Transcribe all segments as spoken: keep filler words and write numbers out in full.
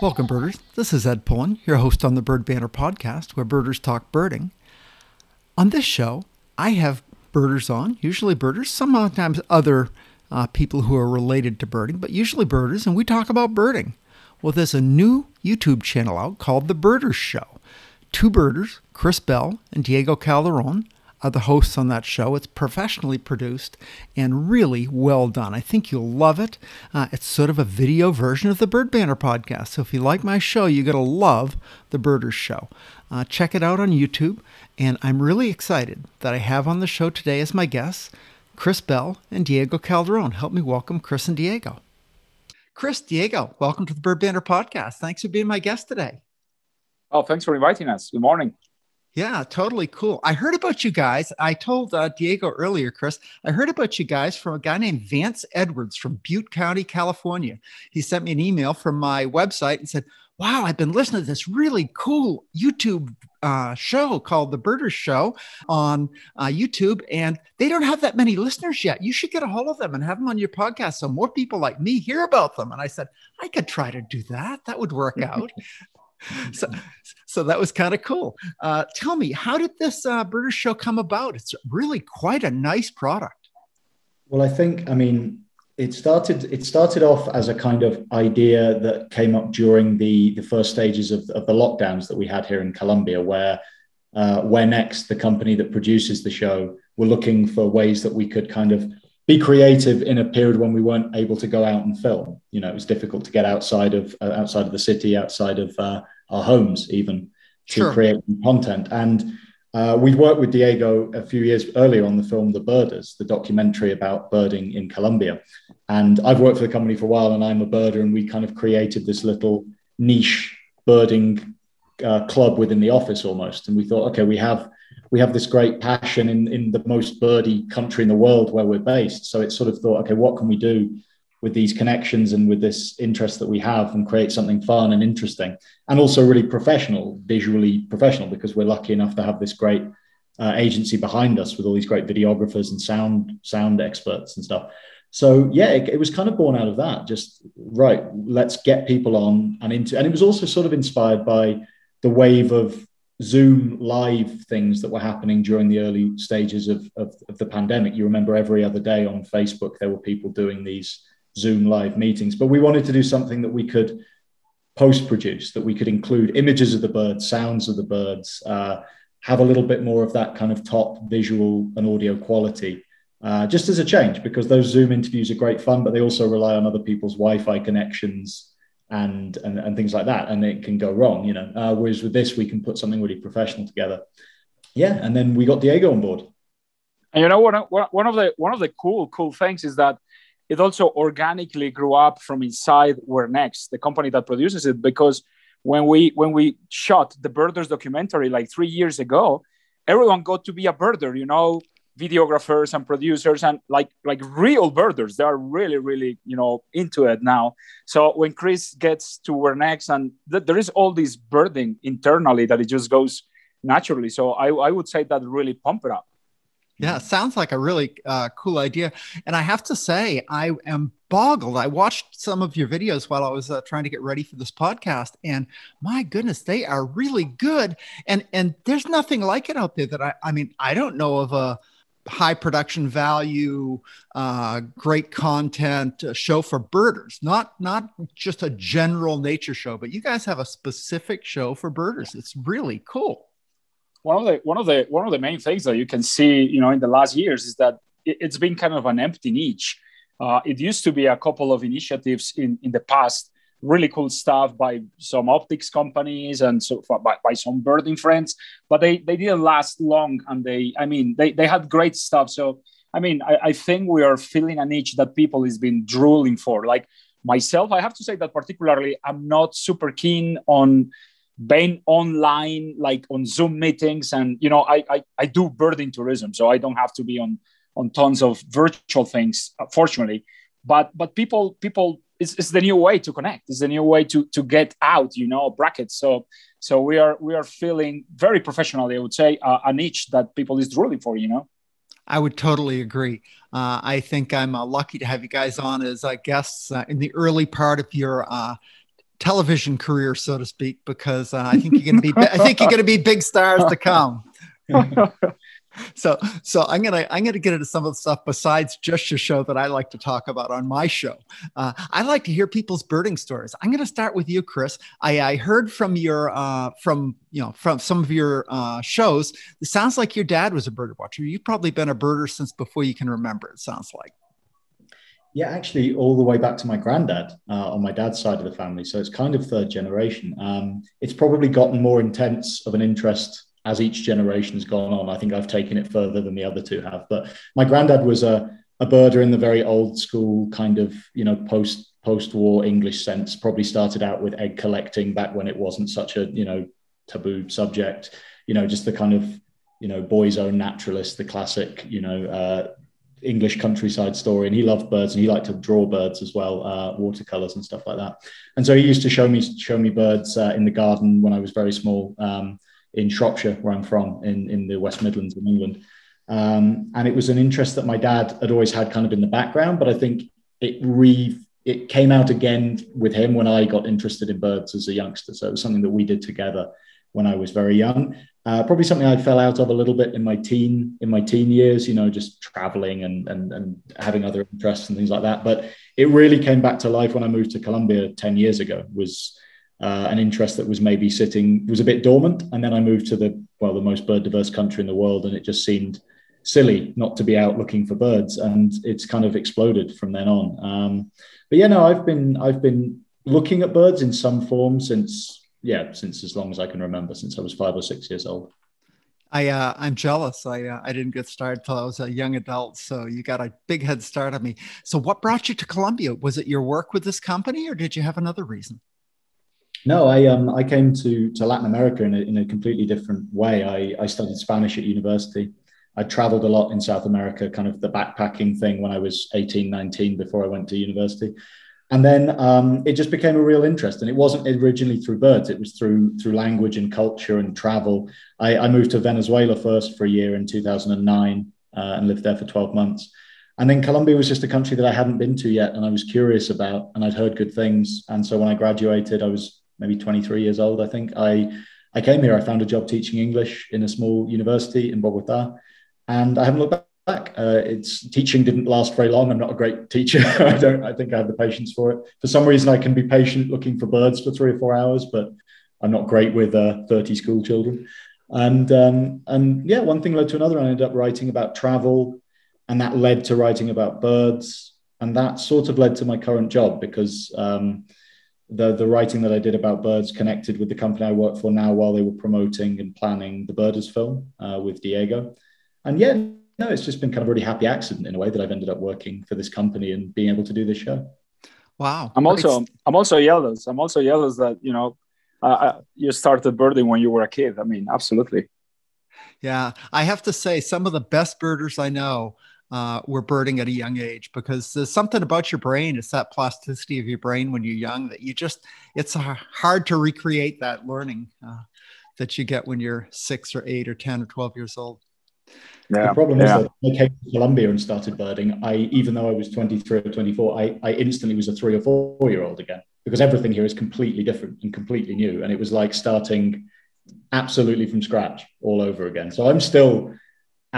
Welcome, birders. This is Ed Pullen, your host on the Bird Banner Podcast, where birders talk birding. On this show, I have birders on, usually birders, sometimes other uh, people who are related to birding, but usually birders, and we talk about birding. Well, there's a new YouTube channel out called The Birders Show. Two birders, Chris Bell and Diego Calderon, are the hosts on that show. It's professionally produced and really well done. I think you'll love it. Uh, it's sort of a video version of the Bird Banner Podcast. So if you like my show, you're going to love The Birders Show. Uh, check it out on YouTube. And I'm really excited that I have on the show today as my guests, Chris Bell and Diego Calderon. Help me welcome Chris and Diego. Chris, Diego, welcome to the Bird Banner Podcast. Thanks for being my guest today. Oh, thanks for inviting us. Good morning. Yeah, totally cool. I heard about you guys. I told uh, Diego earlier, Chris, I heard about you guys from a guy named Vance Edwards from Butte County, California. He sent me an email from my website and said, wow, I've been listening to this really cool YouTube uh, show called The Birders Show on uh, YouTube, and they don't have that many listeners yet. You should get a hold of them and have them on your podcast so more people like me hear about them. And I said, I could try to do that. That would work out. So, so that was kind of cool. Uh, tell me, how did this uh, Birders Show come about? It's really quite a nice product. Well, I think, I mean, it started. It started off as a kind of idea that came up during the the first stages of, of the lockdowns that we had here in Colombia, where uh, Where Next, the company that produces the show, were looking for ways that we could kind of be creative in a period when we weren't able to go out and film. You know, it was difficult to get outside of uh, outside of the city, outside of uh, our homes, even to sure. create content. And uh, we'd worked with Diego a few years earlier on the film The Birders, the documentary about birding in Colombia. And I've worked for the company for a while, and I'm a birder, and we kind of created this little niche birding uh, club within the office almost. And we thought, okay, we have We have this great passion in, in the most birdy country in the world where we're based. So it's sort of thought, okay, what can we do with these connections and with this interest that we have and create something fun and interesting and also really professional, visually professional, because we're lucky enough to have this great uh, agency behind us with all these great videographers and sound sound experts and stuff. So yeah, it, it was kind of born out of that. Just right, let's get people on and into, and it was also sort of inspired by the wave of Zoom live things that were happening during the early stages of, of, of the pandemic. You remember every other day on Facebook, there were people doing these Zoom live meetings, but we wanted to do something that we could post-produce, that we could include images of the birds, sounds of the birds, uh, have a little bit more of that kind of top visual and audio quality, uh, just as a change, because those Zoom interviews are great fun, but they also rely on other people's Wi-Fi connections And, and and things like that, and it can go wrong, you know. Uh, whereas with this, we can put something really professional together. Yeah, and then we got Diego on board. And you know, one one of the one of the cool cool things is that it also organically grew up from inside Where Next, the company that produces it. Because when we when we shot the Birders documentary like three years ago, everyone got to be a birder, you know, videographers and producers and like like real birders. They are really, really, you know, into it now. So when Chris gets to Where Next and th- there is all this birding internally that it just goes naturally. So I, I would say that really pump it up. Yeah, sounds like a really uh, cool idea. And I have to say, I am boggled. I watched some of your videos while I was uh, trying to get ready for this podcast. And my goodness, they are really good. And and there's nothing like it out there that I, I mean, I don't know of a high production value, uh, great content uh, show for birders, not not just a general nature show, but you guys have a specific show for birders. It's really cool. One of the one of the one of the main things that you can see, you know, in the last years is that it, it's been kind of an empty niche. Uh, it used to be a couple of initiatives in, in the past, really cool stuff by some optics companies and so far by, by some birding friends, but they, they didn't last long. And they, I mean, they, they had great stuff. So, I mean, I, I think we are filling a niche that people has been drooling for. Like myself, I have to say that particularly, I'm not super keen on being online, like on Zoom meetings. And, you know, I, I, I do birding tourism, so I don't have to be on, on tons of virtual things, fortunately, but, but people, people, It's, it's the new way to connect. It's the new way to to get out, you know, brackets. So so we are we are feeling very professionally, I would say, uh, a niche that people is drooling for, you know. I would totally agree. Uh, I think I'm uh, lucky to have you guys on as uh, guests uh, in the early part of your uh, television career, so to speak, because uh, I think you're going to be I think you're going to be big stars to come. So, so I'm gonna I'm gonna get into some of the stuff besides just your show that I like to talk about on my show. Uh, I like to hear people's birding stories. I'm gonna start with you, Chris. I, I heard from your uh, from you know from some of your uh, shows. It sounds like your dad was a birder watcher. You've probably been a birder since before you can remember. It sounds like. Yeah, actually, all the way back to my granddad uh, on my dad's side of the family. So it's kind of third generation. Um, it's probably gotten more intense of an interest as each generation has gone on. I think I've taken it further than the other two have. But my granddad was a, a birder in the very old school kind of, you know, post, post-war English sense, probably started out with egg collecting back when it wasn't such a, you know, taboo subject, you know, just the kind of, you know, boy's own naturalist, the classic, you know, uh, English countryside story. And he loved birds and he liked to draw birds as well, uh, watercolors and stuff like that. And so he used to show me, show me birds uh, in the garden when I was very small, um, in Shropshire, where I'm from, in, in the West Midlands in England. Um, and it was an interest that my dad had always had kind of in the background, but I think it re it came out again with him when I got interested in birds as a youngster. So it was something that we did together when I was very young. Uh, probably something I fell out of a little bit in my teen in my teen years, you know, just traveling and, and, and having other interests and things like that. But it really came back to life when I moved to Colombia ten years ago. Was Uh, an interest that was maybe sitting, was a bit dormant. And then I moved to the, well, the most bird diverse country in the world. And it just seemed silly not to be out looking for birds. And it's kind of exploded from then on. Um, but yeah, no, I've been, I've been looking at birds in some form since, yeah, since as long as I can remember, since I was five or six years old. I, uh, I'm jealous. I, uh, I didn't get started till I was a young adult. So you got a big head start on me. So what brought you to Colombia? Was it your work with this company or did you have another reason? No, I um I came to to Latin America in a, in a completely different way. I, I studied Spanish at university. I traveled a lot in South America, kind of the backpacking thing when I was eighteen, nineteen, before I went to university. And then um, it just became a real interest. And it wasn't originally through birds. It was through through language and culture and travel. I, I moved to Venezuela first for a year in two thousand nine uh, and lived there for twelve months. And then Colombia was just a country that I hadn't been to yet. And I was curious about, and I'd heard good things. And so when I graduated, I was maybe twenty-three years old, I think. I, I came here, I found a job teaching English in a small university in Bogota, and I haven't looked back. Uh, it's teaching didn't last very long. I'm not a great teacher. I don't, I think I have the patience for it. For some reason, I can be patient looking for birds for three or four hours, but I'm not great with uh, thirty school children. And, um, and yeah, one thing led to another. I ended up writing about travel, and that led to writing about birds. And that sort of led to my current job because, um, The, the writing that I did about birds connected with the company I work for now while they were promoting and planning the Birders film uh, with Diego. And yeah, no, it's just been kind of a really happy accident in a way that I've ended up working for this company and being able to do this show. Wow. I'm also, I'm also jealous. I'm also jealous that, you know, uh, you started birding when you were a kid. I mean, absolutely. Yeah. I have to say some of the best birders I know Uh, we're birding at a young age because there's something about your brain. It's that plasticity of your brain when you're young that you just, it's hard to recreate that learning uh, that you get when you're six or eight or ten or twelve years old. Yeah, the problem yeah. is that when I came to Colombia and started birding, I, even though I was twenty-three or twenty-four, I, I instantly was a three or four year old again because everything here is completely different and completely new. And it was like starting absolutely from scratch all over again. So I'm still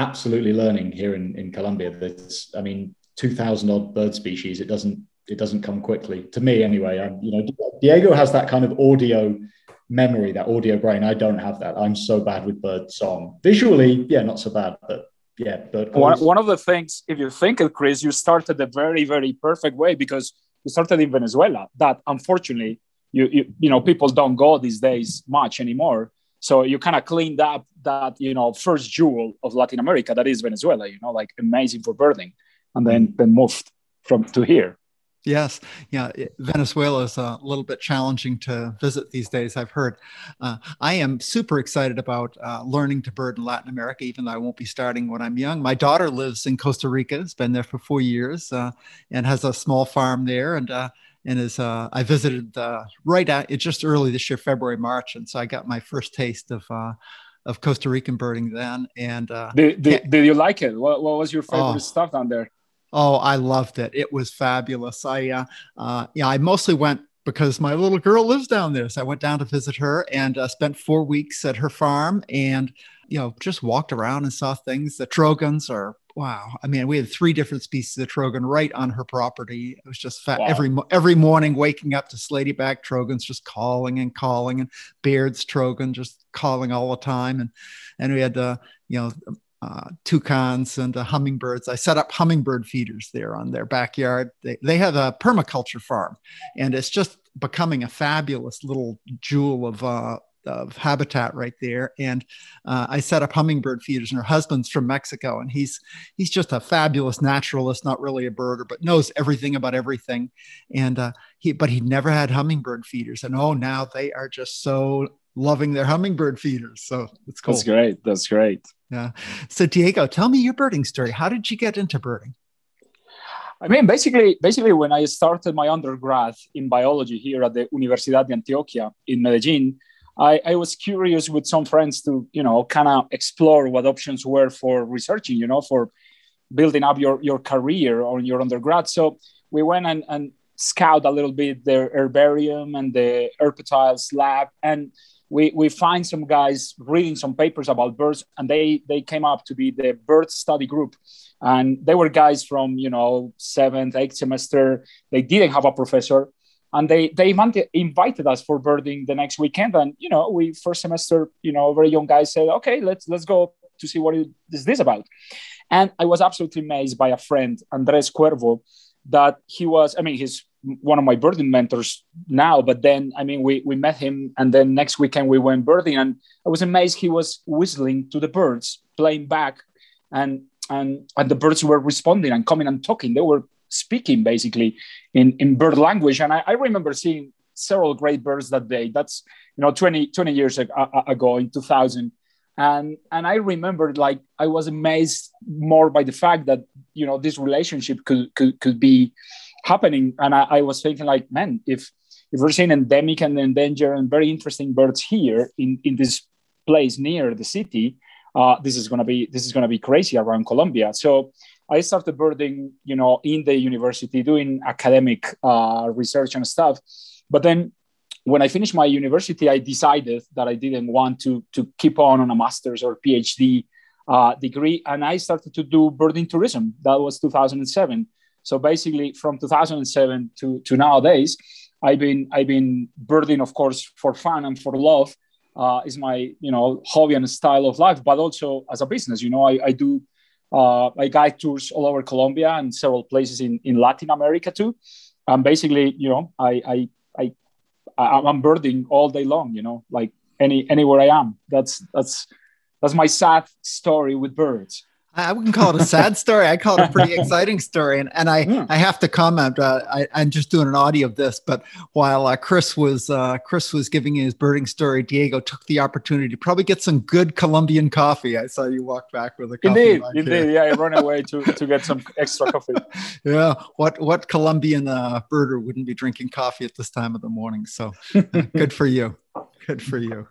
absolutely learning here in, in Colombia. That's, I mean, two thousand odd bird species. It doesn't, it doesn't come quickly to me anyway. I'm, you know, Diego has that kind of audio memory, that audio brain. I don't have that. I'm so bad with bird song. Visually, yeah, not so bad, but yeah. Bird one, one of the things, if you think of Chris, you started a very, very perfect way because you started in Venezuela that unfortunately you, you, you know, people don't go these days much anymore. So you kind of cleaned up that, you know, first jewel of Latin America, that is Venezuela, you know, like amazing for birding, and then, then moved from to here. Yes. Yeah. Venezuela is a little bit challenging to visit these days, I've heard. Uh, I am super excited about uh, learning to bird in Latin America, even though I won't be starting when I'm young. My daughter lives in Costa Rica, has been there for four years uh, and has a small farm there. And uh And as uh, I visited uh, right at it just early this year, February, March. And so I got my first taste of uh, of Costa Rican birding then. And uh, did, did, did you like it? What, what was your favorite oh, stuff down there? Oh, I loved it. It was fabulous. I uh, uh, yeah, I mostly went because my little girl lives down there. So I went down to visit her and uh, spent four weeks at her farm and, you know, just walked around and saw things. The trogons are, wow. I mean, we had three different species of trogon right on her property. It was just fat. Wow. Every, every morning waking up to slaty-back trogons, just calling and calling, and Baird's trogon just calling all the time. And, and we had, uh, you know, Uh, toucans and uh, hummingbirds. I set up hummingbird feeders there on their backyard. They, they have a permaculture farm, and it's just becoming a fabulous little jewel of uh, of habitat right there. And uh, I set up hummingbird feeders, and her husband's from Mexico, and he's he's just a fabulous naturalist, not really a birder, but knows everything about everything. And uh, he but he never had hummingbird feeders, and oh, now they are just so loving their hummingbird feeders. So it's cool. That's great. That's great. Yeah. So Diego, tell me your birding story. How did you get into birding? I mean, basically, basically when I started my undergrad in biology here at the Universidad de Antioquia in Medellin, I, I was curious with some friends to, you know, kind of explore what options were for researching, you know, for building up your, your career or your undergrad. So we went and, and scouted a little bit the herbarium and the herpetiles lab, and We we find some guys reading some papers about birds, and they they came up to be the bird study group. And they were guys from, you know, seventh, eighth semester. They didn't have a professor, and they they invited us for birding the next weekend. And, you know, we first semester, you know, very young guys said, okay, let's let's go to see what is this about. And I was absolutely amazed by a friend, Andrés Cuervo, that he was, I mean, he's one of my birding mentors now, but then, I mean, we, we met him, and then next weekend we went birding, and I was amazed. He was whistling to the birds, playing back, and, and, and the birds were responding and coming and talking. They were speaking basically in, in bird language. And I, I remember seeing several great birds that day. That's, you know, twenty, twenty years ago in two thousand. And, and I remembered, like, I was amazed more by the fact that, you know, this relationship could, could, could be happening. And I, I was thinking, like, man, if if we're seeing endemic and endangered and very interesting birds here in, in this place near the city, uh, this is gonna be this is gonna be crazy around Colombia. So I started birding, you know, in the university, doing academic uh, research and stuff. But then when I finished my university, I decided that I didn't want to to keep on on a master's or PhD uh, degree, and I started to do birding tourism. That was two thousand seven. So basically, from two thousand seven to, to nowadays, I've been I've been birding, of course, for fun and for love. Uh, is my, you know, hobby and style of life, but also as a business. You know, I, I do uh, I guide tours all over Colombia and several places in, in Latin America too. And basically, you know, I I I I'm birding all day long. You know, like any anywhere I am. That's that's that's my sad story with birds. I wouldn't call it a sad story. I call it a pretty exciting story. And and I, mm. I have to comment, uh, I, I'm just doing an audio of this, but while uh, Chris was uh, Chris was giving his birding story, Diego took the opportunity to probably get some good Colombian coffee. I saw you walk back with a coffee. Indeed, indeed. Here. Yeah, I ran away to, to get some extra coffee. Yeah, what, what Colombian uh, birder wouldn't be drinking coffee at this time of the morning? So uh, good for you. Good for you.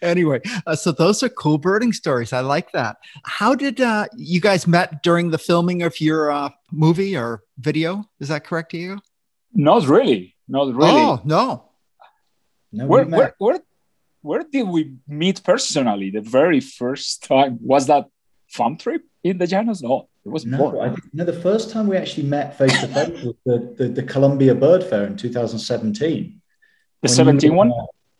Anyway, uh, so those are cool birding stories. I like that. How did uh, you guys met during the filming of your uh, movie or video? Is that correct, Diego? Not really. Not really. Oh, no. no where, where, where, where did we meet personally the very first time? Was that farm trip in the Llanos? No, it was no, more. I think, no, the first time we actually met face to face was the, the, the Colombia Bird Fair in two thousand seventeen. The seventeen one?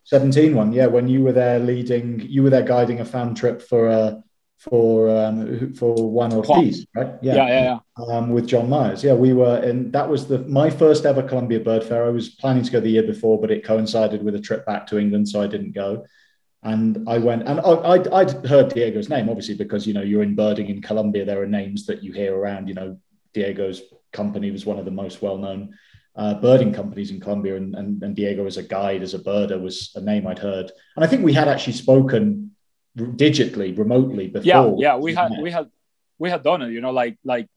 seventeen one, yeah. When you were there leading, you were there guiding a fan trip for uh, for um, for Juan Ortiz, right? Yeah, yeah, yeah. yeah. Um, with John Myers, yeah. We were, and that was the my first ever Colombia Bird Fair. I was planning to go the year before, but it coincided with a trip back to England, so I didn't go. And I went, and I, I'd, I'd heard Diego's name, obviously, because you know you're in birding in Colombia. There are names that you hear around. You know, Diego's company was one of the most well-known Uh, birding companies in Colombia, and, and, and Diego as a guide, as a birder, was a name I'd heard. And I think we had actually spoken digitally, remotely before. Yeah, yeah, we had, we had, we had done it, you know, like, like,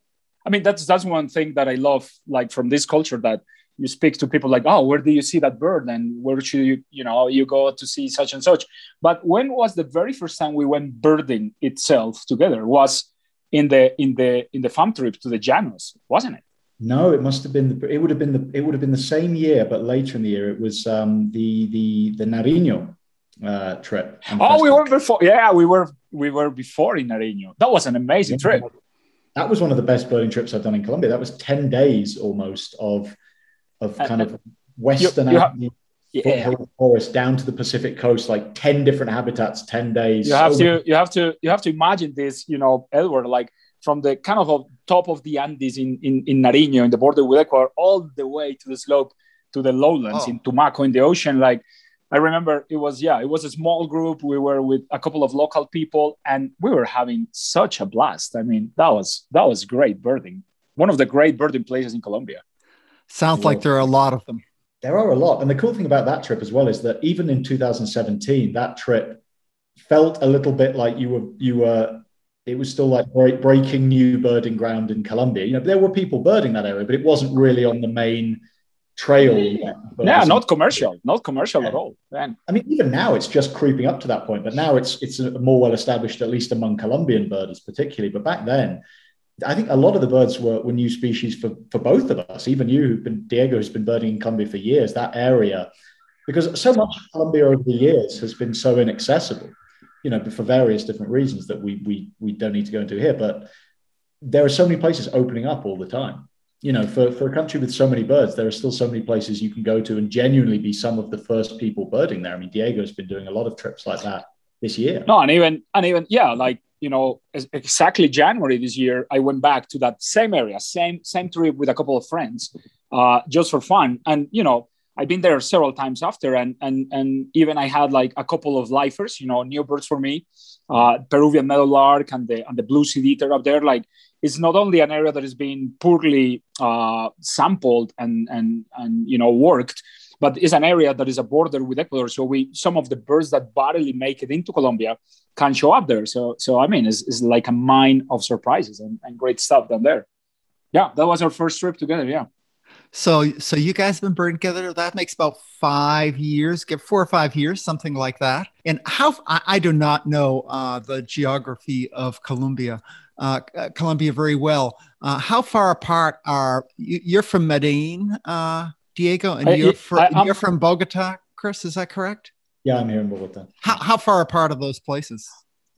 I mean, that's, that's one thing that I love, like from this culture, that you speak to people like, oh, where do you see that bird? And where should you, you know, you go to see such and such. But when was the very first time we went birding itself together? Was in the, in the, in the farm trip to the Llanos, wasn't it? No, it must have been the, it would have been the it would have been the same year, but later in the year. It was um, the the the Nariño uh, trip. Oh, Pacific. we were before. Yeah, we were we were before in Nariño. That was an amazing yeah. trip. That was one of the best birding trips I've done in Colombia. That was ten days almost of of kind uh, of Western you, you yeah. forest down to the Pacific coast, like ten different habitats, ten days. You have so to many. you have to you have to imagine this, you know, Edward, like from the kind of top of the Andes in, in, in Nariño, in the border with Ecuador, all the way to the slope, to the lowlands oh. in Tumaco, in the ocean. Like, I remember it was, yeah, it was a small group. We were with a couple of local people and we were having such a blast. I mean, that was, that was great birding. One of the great birding places in Colombia. Sounds like there are a lot of them. There are a lot. And the cool thing about that trip as well is that even in two thousand seventeen, that trip felt a little bit like you were, you were, it was still like break, breaking new birding ground in Colombia. You know, there were people birding that area, but it wasn't really on the main trail. Yeah, yeah not commercial, not commercial yeah. at all. Man. I mean, even now it's just creeping up to that point, but now it's it's more well-established, at least among Colombian birders particularly. But back then, I think a lot of the birds were, were new species for, for both of us, even you, who've been, Diego, who's been birding in Colombia for years, that area, because so much of Colombia over the years has been so inaccessible. You know, for various different reasons that we we we don't need to go into here, but there are so many places opening up all the time. You know, for, for a country with so many birds, there are still so many places you can go to and genuinely be some of the first people birding there. I mean, Diego's been doing a lot of trips like that this year. No, and even, and even yeah, like, you know, exactly January this year, I went back to that same area, same same trip with a couple of friends, uh, just for fun. And, you know, I've been there several times after, and and and even I had like a couple of lifers, you know, new birds for me, uh, Peruvian meadowlark and the and the blue seed eater up there. Like, it's not only an area that is being poorly uh, sampled and and and you know worked, but it's an area that is a border with Ecuador. So we some of the birds that barely make it into Colombia can show up there. So so I mean, it's, it's like a mine of surprises and, and great stuff down there. Yeah, that was our first trip together. Yeah. So, so you guys have been birding together. That makes about five years, get four or five years, something like that. And how I, I do not know uh, the geography of Colombia, uh, Colombia very well. Uh, how far apart are you? You're from Medellin, uh, Diego, and I, you're from I, you're from Bogota, Chris. Is that correct? Yeah, I'm here in Bogota. How, how far apart are those places?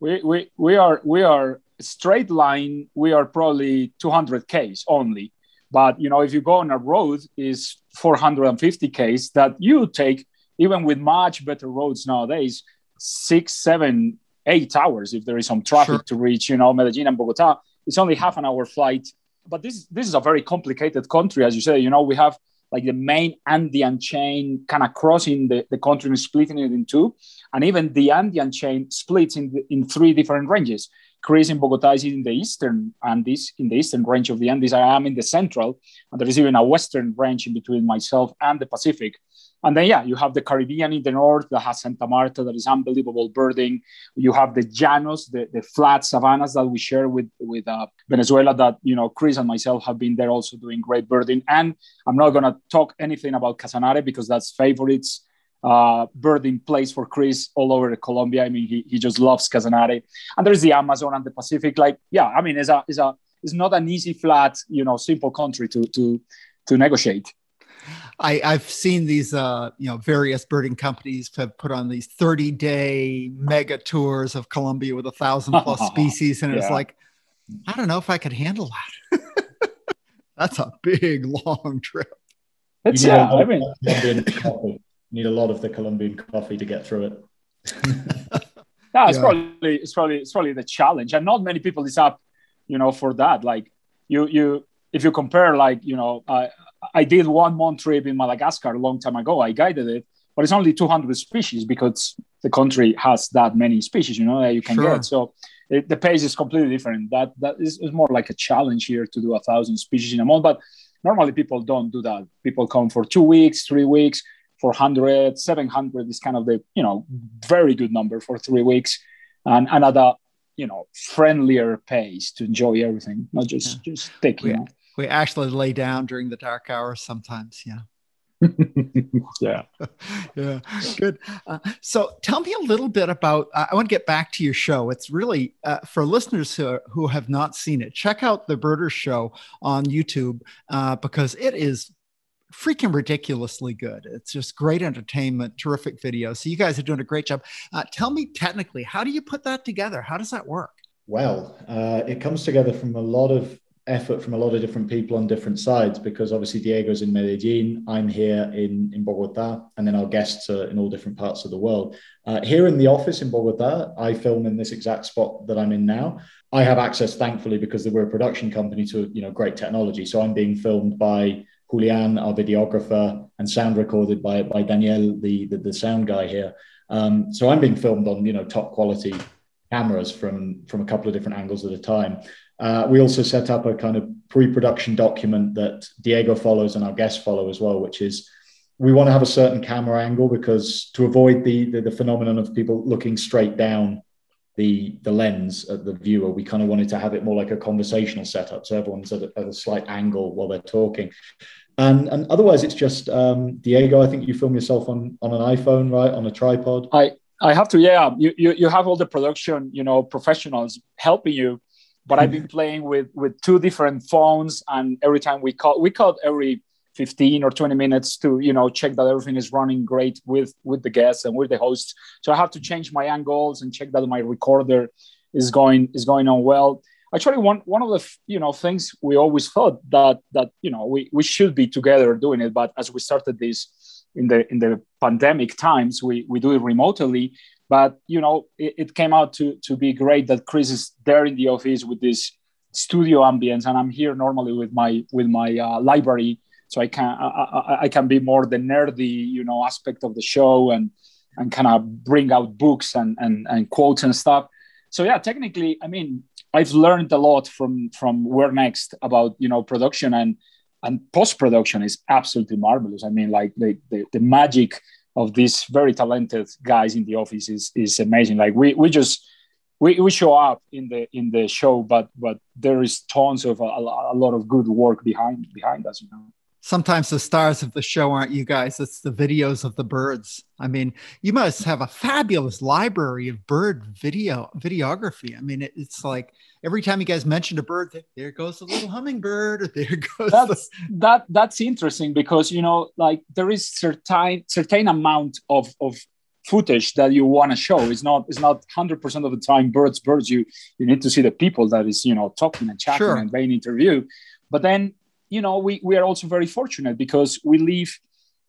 We we we are we are straight line. We are probably two hundred kays only. But, you know, if you go on a road, is four hundred fifty kays that you take, even with much better roads nowadays, six, seven, eight hours if there is some traffic sure. to reach, you know, Medellin and Bogota. It's only half an hour flight. But this this is a very complicated country, as you say. You know, we have like the main Andean chain kind of crossing the, the country and splitting it in two. And even the Andean chain splits in the, in three different ranges. Chris in Bogota is in the eastern Andes, in the eastern range of the Andes. I am in the central, and there is even a western range in between myself and the Pacific. And then, yeah, you have the Caribbean in the north that has Santa Marta, that is unbelievable birding. You have the Llanos, the, the flat savannas that we share with, with uh, Venezuela that, you know, Chris and myself have been there also doing great birding. And I'm not going to talk anything about Casanare because that's favorites. Uh, birding place for Chris all over Colombia. I mean, he he just loves Casanare. And there's the Amazon and the Pacific. Like, yeah, I mean, it's a it's a it's not an easy, flat, you know, simple country to to to negotiate. I, I've seen these, uh, you know, various birding companies have put on these thirty day mega tours of Colombia with a thousand plus species, and yeah. it's like, I don't know if I could handle that. That's a big, long trip. It's yeah, uh, I mean. Need a lot of the Colombian coffee to get through it. yeah, it's yeah. probably it's probably it's probably the challenge, and not many people is up, you know, for that. Like you you if you compare, like you know, uh, I did one month trip in Madagascar a long time ago. I guided it, but it's only two hundred species because the country has that many species, you know, that you can sure. get. So it, the pace is completely different. That that is more like a challenge here to do a thousand species in a month. But normally people don't do that. People come for two weeks, three weeks. four hundred, seven hundred is kind of the, you know, very good number for three weeks and another, you know, friendlier pace to enjoy everything, not just, yeah. just thick. We, we actually lay down during the dark hours sometimes. Yeah. yeah. yeah. Good. Uh, so tell me a little bit about, uh, I want to get back to your show. It's really, uh, for listeners who, are, who have not seen it, check out The Birders Show on YouTube uh, because it is freaking ridiculously good. It's just great entertainment, terrific video. So you guys are doing a great job. Uh, tell me technically, how do you put that together? How does that work? Well, uh, it comes together from a lot of effort from a lot of different people on different sides, because obviously Diego's in Medellin, I'm here in, in Bogota, and then our guests are in all different parts of the world. Uh, here in the office in Bogota, I film in this exact spot that I'm in now. I have access, thankfully, because we're a production company, to you know great technology. So I'm being filmed by Julian, our videographer, and sound recorded by, by Daniel, the, the, the sound guy here. Um, so I'm being filmed on you know top quality cameras from, from a couple of different angles at a time. Uh, we also set up a kind of pre-production document that Diego follows and our guests follow as well, which is we want to have a certain camera angle because to avoid the, the, the phenomenon of people looking straight down the, the lens at the viewer, we kind of wanted to have it more like a conversational setup. So everyone's at a, at a slight angle while they're talking. And, and otherwise, it's just, um, Diego, I think you film yourself on, on an iPhone, right? On a tripod. I, I have to, yeah. You, you, you have all the production, you know, professionals helping you. But I've been playing with, with two different phones, and every time we call, we call every fifteen or twenty minutes to, you know, check that everything is running great with, with the guests and with the hosts. So I have to change my angles and check that my recorder is going, is going on well. Actually, one, one of the, you know, things we always thought that, that, you know, we, we should be together doing it. But as we started this in the, in the pandemic times, we, we do it remotely. But, you know, it, it came out to, to be great that Chris is there in the office with this studio ambience, and I'm here normally with my with my uh, library, so I can I, I, I can be more the nerdy, you know, aspect of the show and and kind of bring out books and, and and quotes and stuff. So yeah, technically, I mean, I've learned a lot from from Where Next about you know production and and post production is absolutely marvelous. I mean, like the the, the magic of these very talented guys in the office is, is amazing. Like we, we just, we, we show up in the, in the show, but, but there is tons of a, a lot of good work behind, behind us, you know. Sometimes the stars of the show aren't you guys, it's the videos of the birds. I mean, you must have a fabulous library of bird video videography. I mean, it, it's like every time you guys mentioned a bird, there goes the little hummingbird, or there goes that's, the... that. That's interesting because, you know, like there is certain certain amount of, of footage that you want to show. It's not it's not one hundred percent of the time birds, birds. You, you need to see the people that is, you know, talking and chatting sure. and being interviewed. But then, you know, we, we are also very fortunate because we live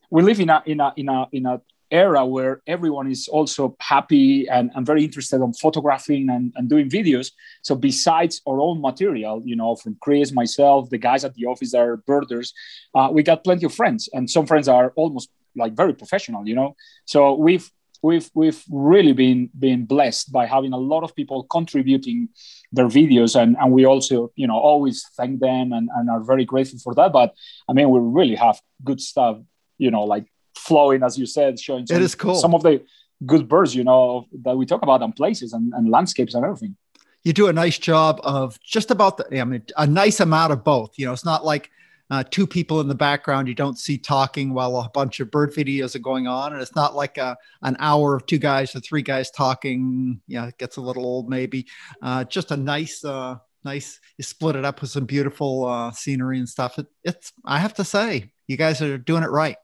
we live in a in a in a in a era where everyone is also happy and, and very interested in photographing and, and doing videos. So besides our own material, you know, from Chris, myself, the guys at the office that are birders, uh, we got plenty of friends, and some friends are almost like very professional, you know. So we've we've we've really been been blessed by having a lot of people contributing their videos, and, and we also, you know, always thank them and, and are very grateful for that. But I mean, we really have good stuff, you know, like flowing, as you said, showing some, it is cool. some of the good birds, you know, that we talk about, and places and, and landscapes and everything. You do a nice job of just about the, I mean, a nice amount of both, you know, it's not like uh, two people in the background you don't see talking while a bunch of bird videos are going on. And it's not like a, an hour of two guys or three guys talking, yeah, you know, it gets a little old maybe, uh, just a nice, uh, nice, you split it up with some beautiful uh, scenery and stuff. It, it's, I have to say, you guys are doing it right.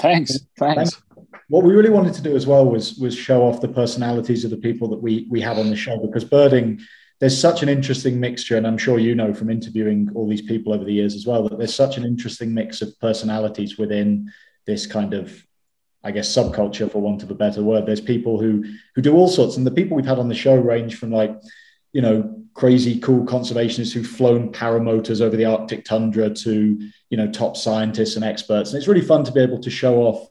Thanks. Thanks. What we really wanted to do as well was, was show off the personalities of the people that we, we have on the show, because birding, there's such an interesting mixture. And I'm sure, you know, from interviewing all these people over the years as well, that there's such an interesting mix of personalities within this kind of, I guess, subculture, for want of a better word. There's people who, who do all sorts. And the people we've had on the show range from like, you know, crazy cool conservationists who've flown paramotors over the Arctic tundra to, you know, top scientists and experts. And it's really fun to be able to show off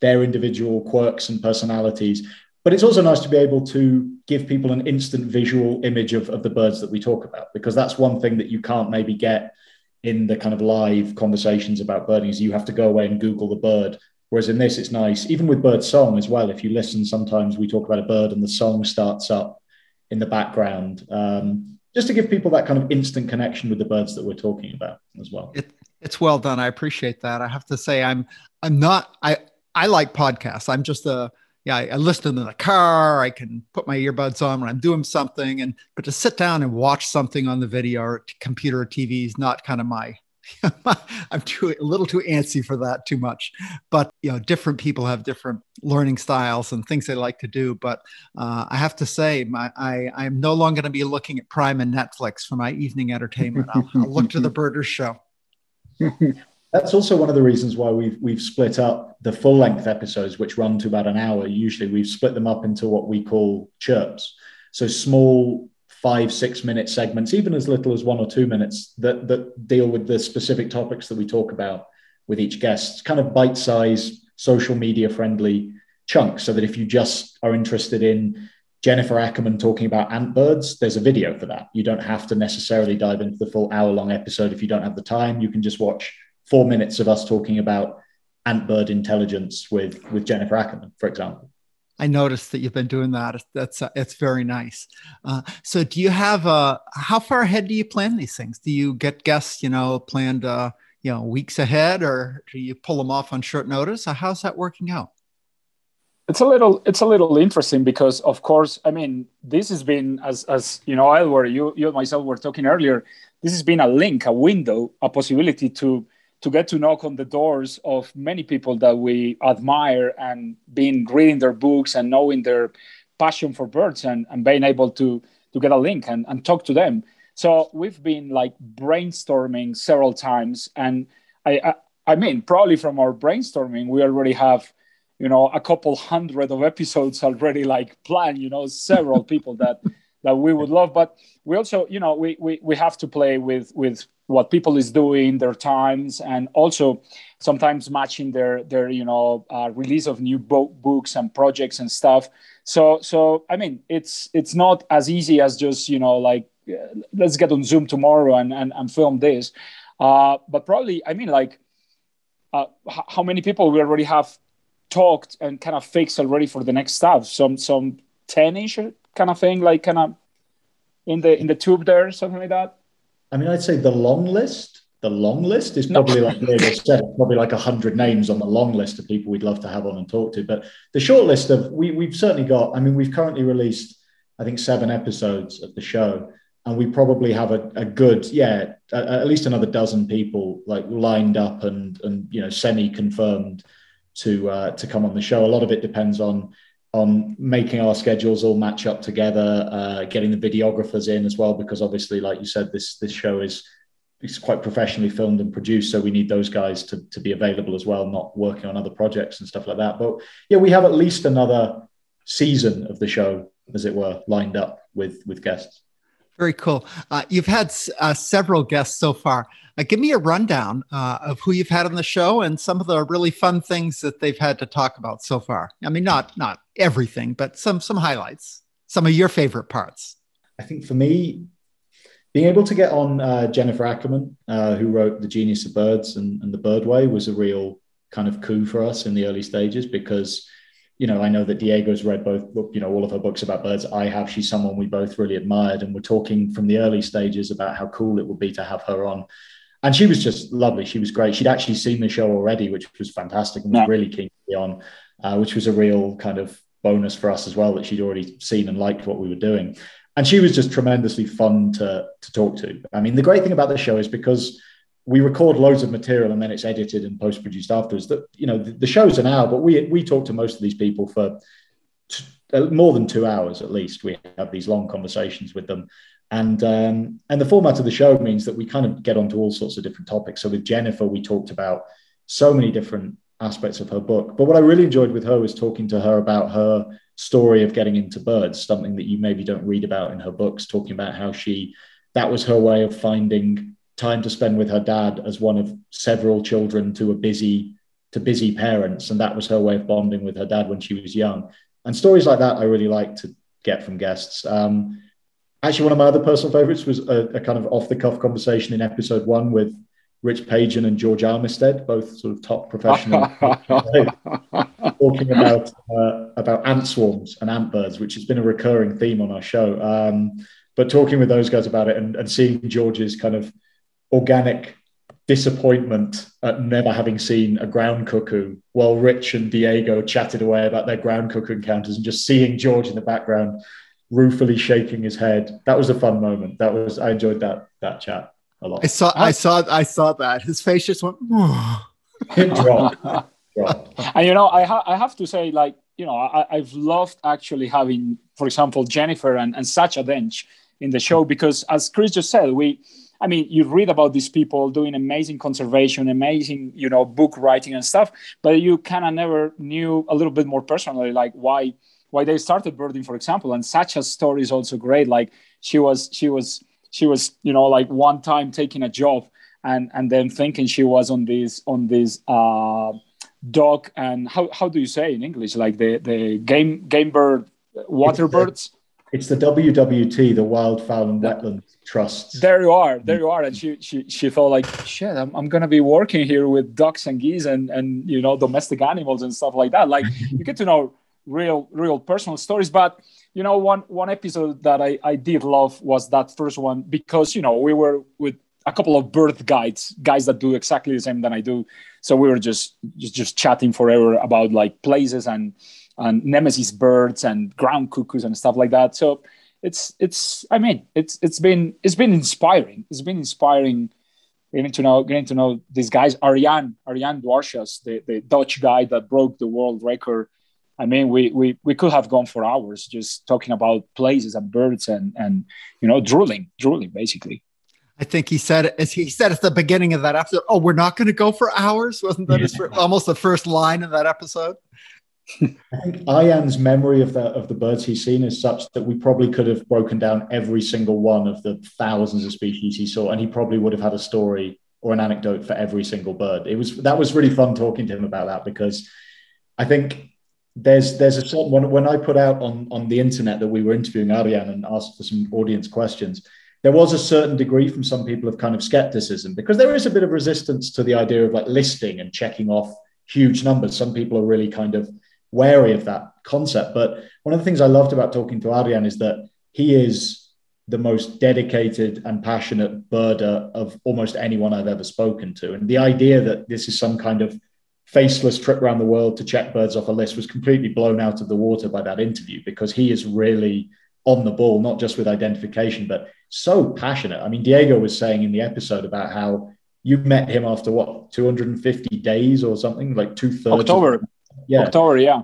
their individual quirks and personalities. But it's also nice to be able to give people an instant visual image of, of the birds that we talk about, because that's one thing that you can't maybe get in the kind of live conversations about birding is you have to go away and Google the bird. Whereas in this, it's nice, even with bird song as well. If you listen, sometimes we talk about a bird and the song starts up in the background, um, just to give people that kind of instant connection with the birds that we're talking about as well. It, It's well done. I appreciate that. I have to say, I'm I'm not, I, I like podcasts. I'm just a, yeah, I, I listen in the car. I can put my earbuds on when I'm doing something. And but to sit down and watch something on the video or t- computer or T V is not kind of my, I'm too, a little too antsy for that too much. But, you know, different people have different learning styles and things they like to do. But uh, I have to say, my, I, I'm no longer going to be looking at Prime and Netflix for my evening entertainment. I'll, I'll look to The Birders Show. That's also one of the reasons why we've we've split up the full-length episodes, which run to about an hour. Usually we've split them up into what we call chirps. So small five, six-minute segments, even as little as one or two minutes, that that deal with the specific topics that we talk about with each guest. It's kind of bite-sized, social media-friendly chunks, so that if you just are interested in Jennifer Ackerman talking about antbirds, there's a video for that. You don't have to necessarily dive into the full hour-long episode if you don't have the time. You can just watch four minutes of us talking about antbird intelligence with, with Jennifer Ackerman, for example. I noticed that you've been doing that. That's uh, it's very nice. Uh, so do you have, uh, how far ahead do you plan these things? Do you get guests, you know, planned, uh, you know, weeks ahead, or do you pull them off on short notice? How's that working out? It's a little, it's a little interesting because, of course, I mean, this has been, as as you know, Alvar, you, you and myself were talking earlier, this has been a link, a window, a possibility to to get to knock on the doors of many people that we admire, and been reading their books and knowing their passion for birds, and, and being able to to get a link and, and talk to them. So we've been like brainstorming several times, and I I, I mean, probably from our brainstorming, we already have, you know, a couple hundred of episodes already like planned, you know, several people that, that we would love, but we also, you know, we, we, we have to play with, with what people is doing, their times, and also sometimes matching their, their, you know, uh, release of new bo- books and projects and stuff. So, so, I mean, it's, it's not as easy as just, you know, like, uh, let's get on Zoom tomorrow and, and, and film this. Uh, but probably, I mean, like, uh, h- how many people we already have talked and kind of fixed already for the next stuff, some some ten-ish kind of thing, like kind of in the in the tube there, something like that. I mean, I'd say the long list, the long list is probably no. like Diego said, probably like one hundred names on the long list of people we'd love to have on and talk to. But the short list of, we, we've certainly got, I mean, we've currently released, I think, seven episodes of the show, and we probably have a, a good, yeah, a, at least another dozen people like lined up and, and you know, semi-confirmed to uh, to come on the show. A lot of it depends on on making our schedules all match up together, uh, getting the videographers in as well, because obviously, like you said, this this show is it's quite professionally filmed and produced, so we need those guys to, to be available as well, not working on other projects and stuff like that. But yeah, we have at least another season of the show, as it were, lined up with, with guests. Very cool. Uh, you've had uh, several guests so far. Uh, give me a rundown uh, of who you've had on the show and some of the really fun things that they've had to talk about so far. I mean, not not everything, but some some highlights, some of your favorite parts. I think for me, being able to get on uh, Jennifer Ackerman, uh, who wrote The Genius of Birds and, and The Bird Way, was a real kind of coup for us in the early stages because, you know, I know that Diego's read both, you know, all of her books about birds. I have. She's someone we both really admired, and we're talking from the early stages about how cool it would be to have her on. And she was just lovely. She was great. She'd actually seen the show already, which was fantastic, and was yeah. really keen to be on, uh, which was a real kind of bonus for us as well, that she'd already seen and liked what we were doing. And she was just tremendously fun to, to talk to. I mean, the great thing about the show is because we record loads of material and then it's edited and post-produced afterwards. That, you know, the, the show's an hour, but we we talk to most of these people for t- more than two hours at least. We have these long conversations with them. And um, and the format of the show means that we kind of get onto all sorts of different topics. So with Jennifer, we talked about so many different aspects of her book. But what I really enjoyed with her was talking to her about her story of getting into birds, something that you maybe don't read about in her books, talking about how she, that was her way of finding time to spend with her dad as one of several children to a busy to busy parents, and that was her way of bonding with her dad when she was young. And stories like that I really like to get from guests. Um, actually, one of my other personal favorites was a, a kind of off-the-cuff conversation in episode one with Rich Pagin and George Armistead, both sort of top professionals, talking about uh, about ant swarms and ant birds, which has been a recurring theme on our show. Um, but talking with those guys about it and, and seeing George's kind of organic disappointment at never having seen a ground cuckoo while Rich and Diego chatted away about their ground cuckoo encounters, and just seeing George in the background ruefully shaking his head. That was a fun moment. That was, I enjoyed that, that chat a lot. I saw, I saw, I saw that his face just went, oh. It dropped. And, you know, I, ha- I have to say, like, you know, I- I've loved actually having, for example, Jennifer and, and Sacha Dench in the show, because as Chris just said, we, I mean, you read about these people doing amazing conservation, amazing, you know, book writing and stuff, but you kind of never knew a little bit more personally, like why, why they started birding, for example. And Sacha's story is also great. Like she was, she was, she was, you know, like one time taking a job and, and then thinking she was on this, on this, uh, dog and how how do you say in English, like the the game game bird, water it's the, birds it's the W W T, the Wildfowl and Wetlands Trust. There you are there you are And she she, she felt like, shit, I'm, I'm gonna be working here with ducks and geese and and you know, domestic animals and stuff like that. Like you get to know real real personal stories. But you know, one one episode that I I did love was that first one, because you know, we were with a couple of bird guides, guys that do exactly the same than I do. So we were just, just just chatting forever about like places and and nemesis birds and ground cuckoos and stuff like that. So it's it's I mean it's it's been it's been inspiring. It's been inspiring getting to know getting to know these guys. Arjan Arjan Dwarshuis, the, the Dutch guy that broke the world record. I mean, we we we could have gone for hours just talking about places and birds and and you know, drooling drooling basically. I think he said he said at the beginning of that episode, "Oh, we're not going to go for hours." Wasn't that his first, almost the first line of that episode? I think Ian's memory of the of the birds he's seen is such that we probably could have broken down every single one of the thousands of species he saw, and he probably would have had a story or an anecdote for every single bird. It was that was really fun talking to him about that, because I think there's there's a certain one when I put out on on the internet that we were interviewing Arjan and asked for some audience questions. There was a certain degree from some people of kind of skepticism, because there is a bit of resistance to the idea of like listing and checking off huge numbers. Some people are really kind of wary of that concept. But one of the things I loved about talking to Arjan is that he is the most dedicated and passionate birder of almost anyone I've ever spoken to. And the idea that this is some kind of faceless trip around the world to check birds off a list was completely blown out of the water by that interview, because he is really on the ball, not just with identification, but so passionate. I mean, Diego was saying in the episode about how you met him after what, two hundred fifty days or something, like two thirds. October. Of, yeah. October, yeah.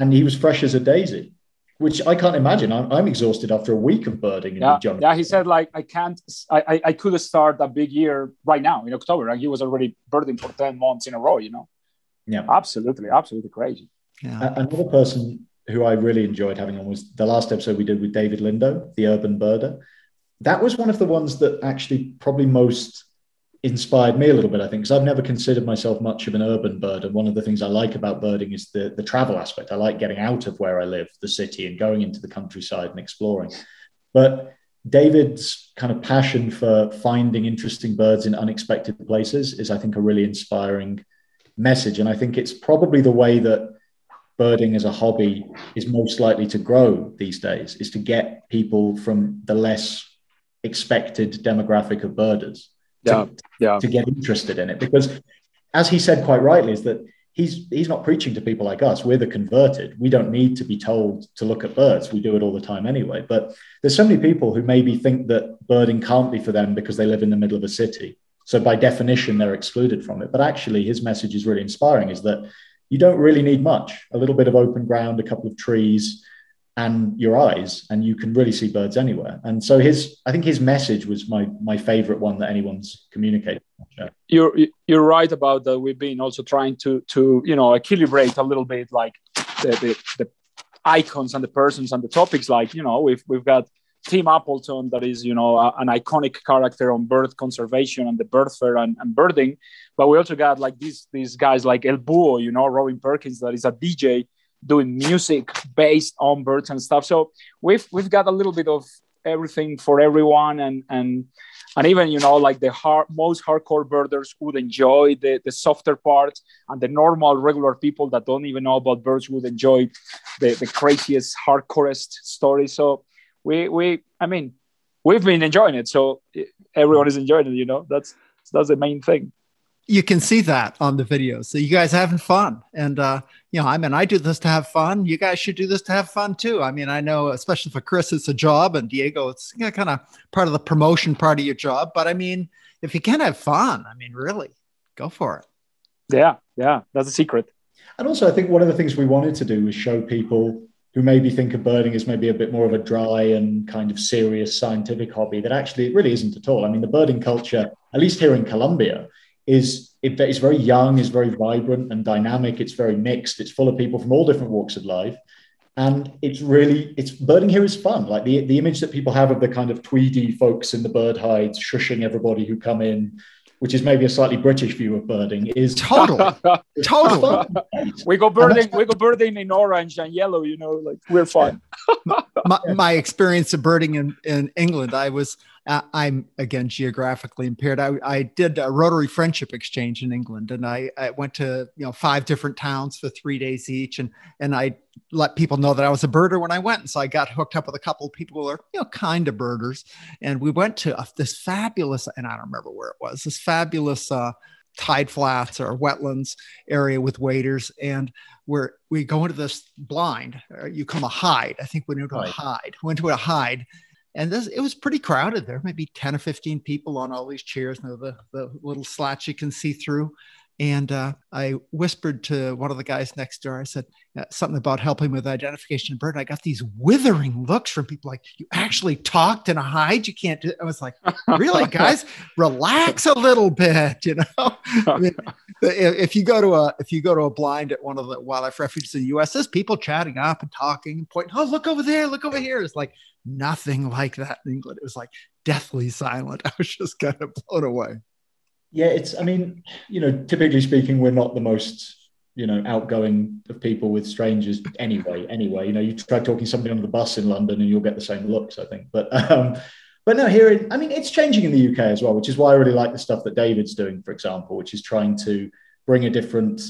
And he was fresh as a daisy, which I can't imagine. I'm, I'm exhausted after a week of birding. In yeah, the yeah, he said like, I can't, I, I, I could start a big year right now in October. And he was already birding for ten months in a row, you know? Yeah. Absolutely. Absolutely crazy. Yeah. Uh, another person who I really enjoyed having on was the last episode we did with David Lindo, the urban birder. That was one of the ones that actually probably most inspired me a little bit, I think, because I've never considered myself much of an urban bird. And one of the things I like about birding is the, the travel aspect. I like getting out of where I live, the city, and going into the countryside and exploring. But David's kind of passion for finding interesting birds in unexpected places is, I think, a really inspiring message. And I think it's probably the way that birding as a hobby is most likely to grow these days, is to get people from the less expected demographic of birders yeah, to, yeah. to get interested in it. Because as he said quite rightly, is that he's he's not preaching to people like us. We're the converted. We don't need to be told to look at birds. We do it all the time anyway. But there's so many people who maybe think that birding can't be for them because they live in the middle of a city. So by definition, they're excluded from it. But actually his message is really inspiring, is that you don't really need much, a little bit of open ground, a couple of trees and your eyes, and you can really see birds anywhere. And so his, I think his message was my my favorite one that anyone's communicated. Yeah. You're, you're right about that. We've been also trying to, to you know, equilibrate a little bit, like the, the, the icons and the persons and the topics. Like, you know, we've, we've got Tim Appleton, that is, you know, a, an iconic character on bird conservation and the bird fair and, and birding. But we also got like these these guys like El Búho, you know, Robin Perkins, that is a D J doing music based on birds and stuff. So we've we've got a little bit of everything for everyone, and and and even, you know, like the hard, most hardcore birders would enjoy the the softer part, and the normal regular people that don't even know about birds would enjoy the the craziest, hardcorest stories. So We, we, I mean, we've been enjoying it. So everyone is enjoying it, you know, that's, that's the main thing. you can see that on the video. So you guys are having fun. And, uh, you know, I mean, I do this to have fun. You guys should do this to have fun too. I mean, I know, especially for Chris, it's a job, and Diego, it's you know, kind of part of the promotion part of your job. But I mean, if you can have fun, I mean, really go for it. Yeah. Yeah. That's a secret. And also I think one of the things we wanted to do was show people who maybe think of birding as maybe a bit more of a dry and kind of serious scientific hobby that actually it really isn't at all. I mean, the birding culture, at least here in Colombia, is it is very young, is very vibrant and dynamic. It's very mixed. It's full of people from all different walks of life. And it's really, it's birding here is fun. Like the, the image that people have of the kind of tweedy folks in the bird hides shushing everybody who come in, which is maybe a slightly British view of birding, is total, total. We go birding, we go birding in orange and yellow, you know, like we're fine. my, my experience of birding in, in England, I was, uh, I'm again, geographically impaired. I, I did a Rotary Friendship Exchange in England, and I, I went to, you know, five different towns for three days each. And, and I let people know that I was a birder when I went. And so I got hooked up with a couple of people who are, you know, kind of birders. And we went to a, this fabulous, and I don't remember where it was, this fabulous uh, tide flats or wetlands area with waders. And we're, we go into this blind, or you come a hide. I think we went into right. a hide, went to a hide. And this, it was pretty crowded there, maybe ten or fifteen people on all these chairs, you know, the, the little slats you can see through. And uh, I whispered to one of the guys next door, I said uh, something about helping with identification of bird. And I got these withering looks from people like, you actually talked in a hide? You can't do it. I was like, really, guys, relax a little bit. You know, I mean, if you go to a, if you go to a blind at one of the wildlife refuges in the U S, there's people chatting up and talking and pointing, oh, look over there, look over here. It's like nothing like that in England. It was like deathly silent. I was just kind of blown away. Yeah, it's, I mean, you know, typically speaking, we're not the most, you know, outgoing of people with strangers anyway, anyway, you know, you try talking to somebody on the bus in London and you'll get the same looks, I think. But, um, but no, here, in, I mean, it's changing in the U K as well, which is why I really like the stuff that David's doing, for example, which is trying to bring a different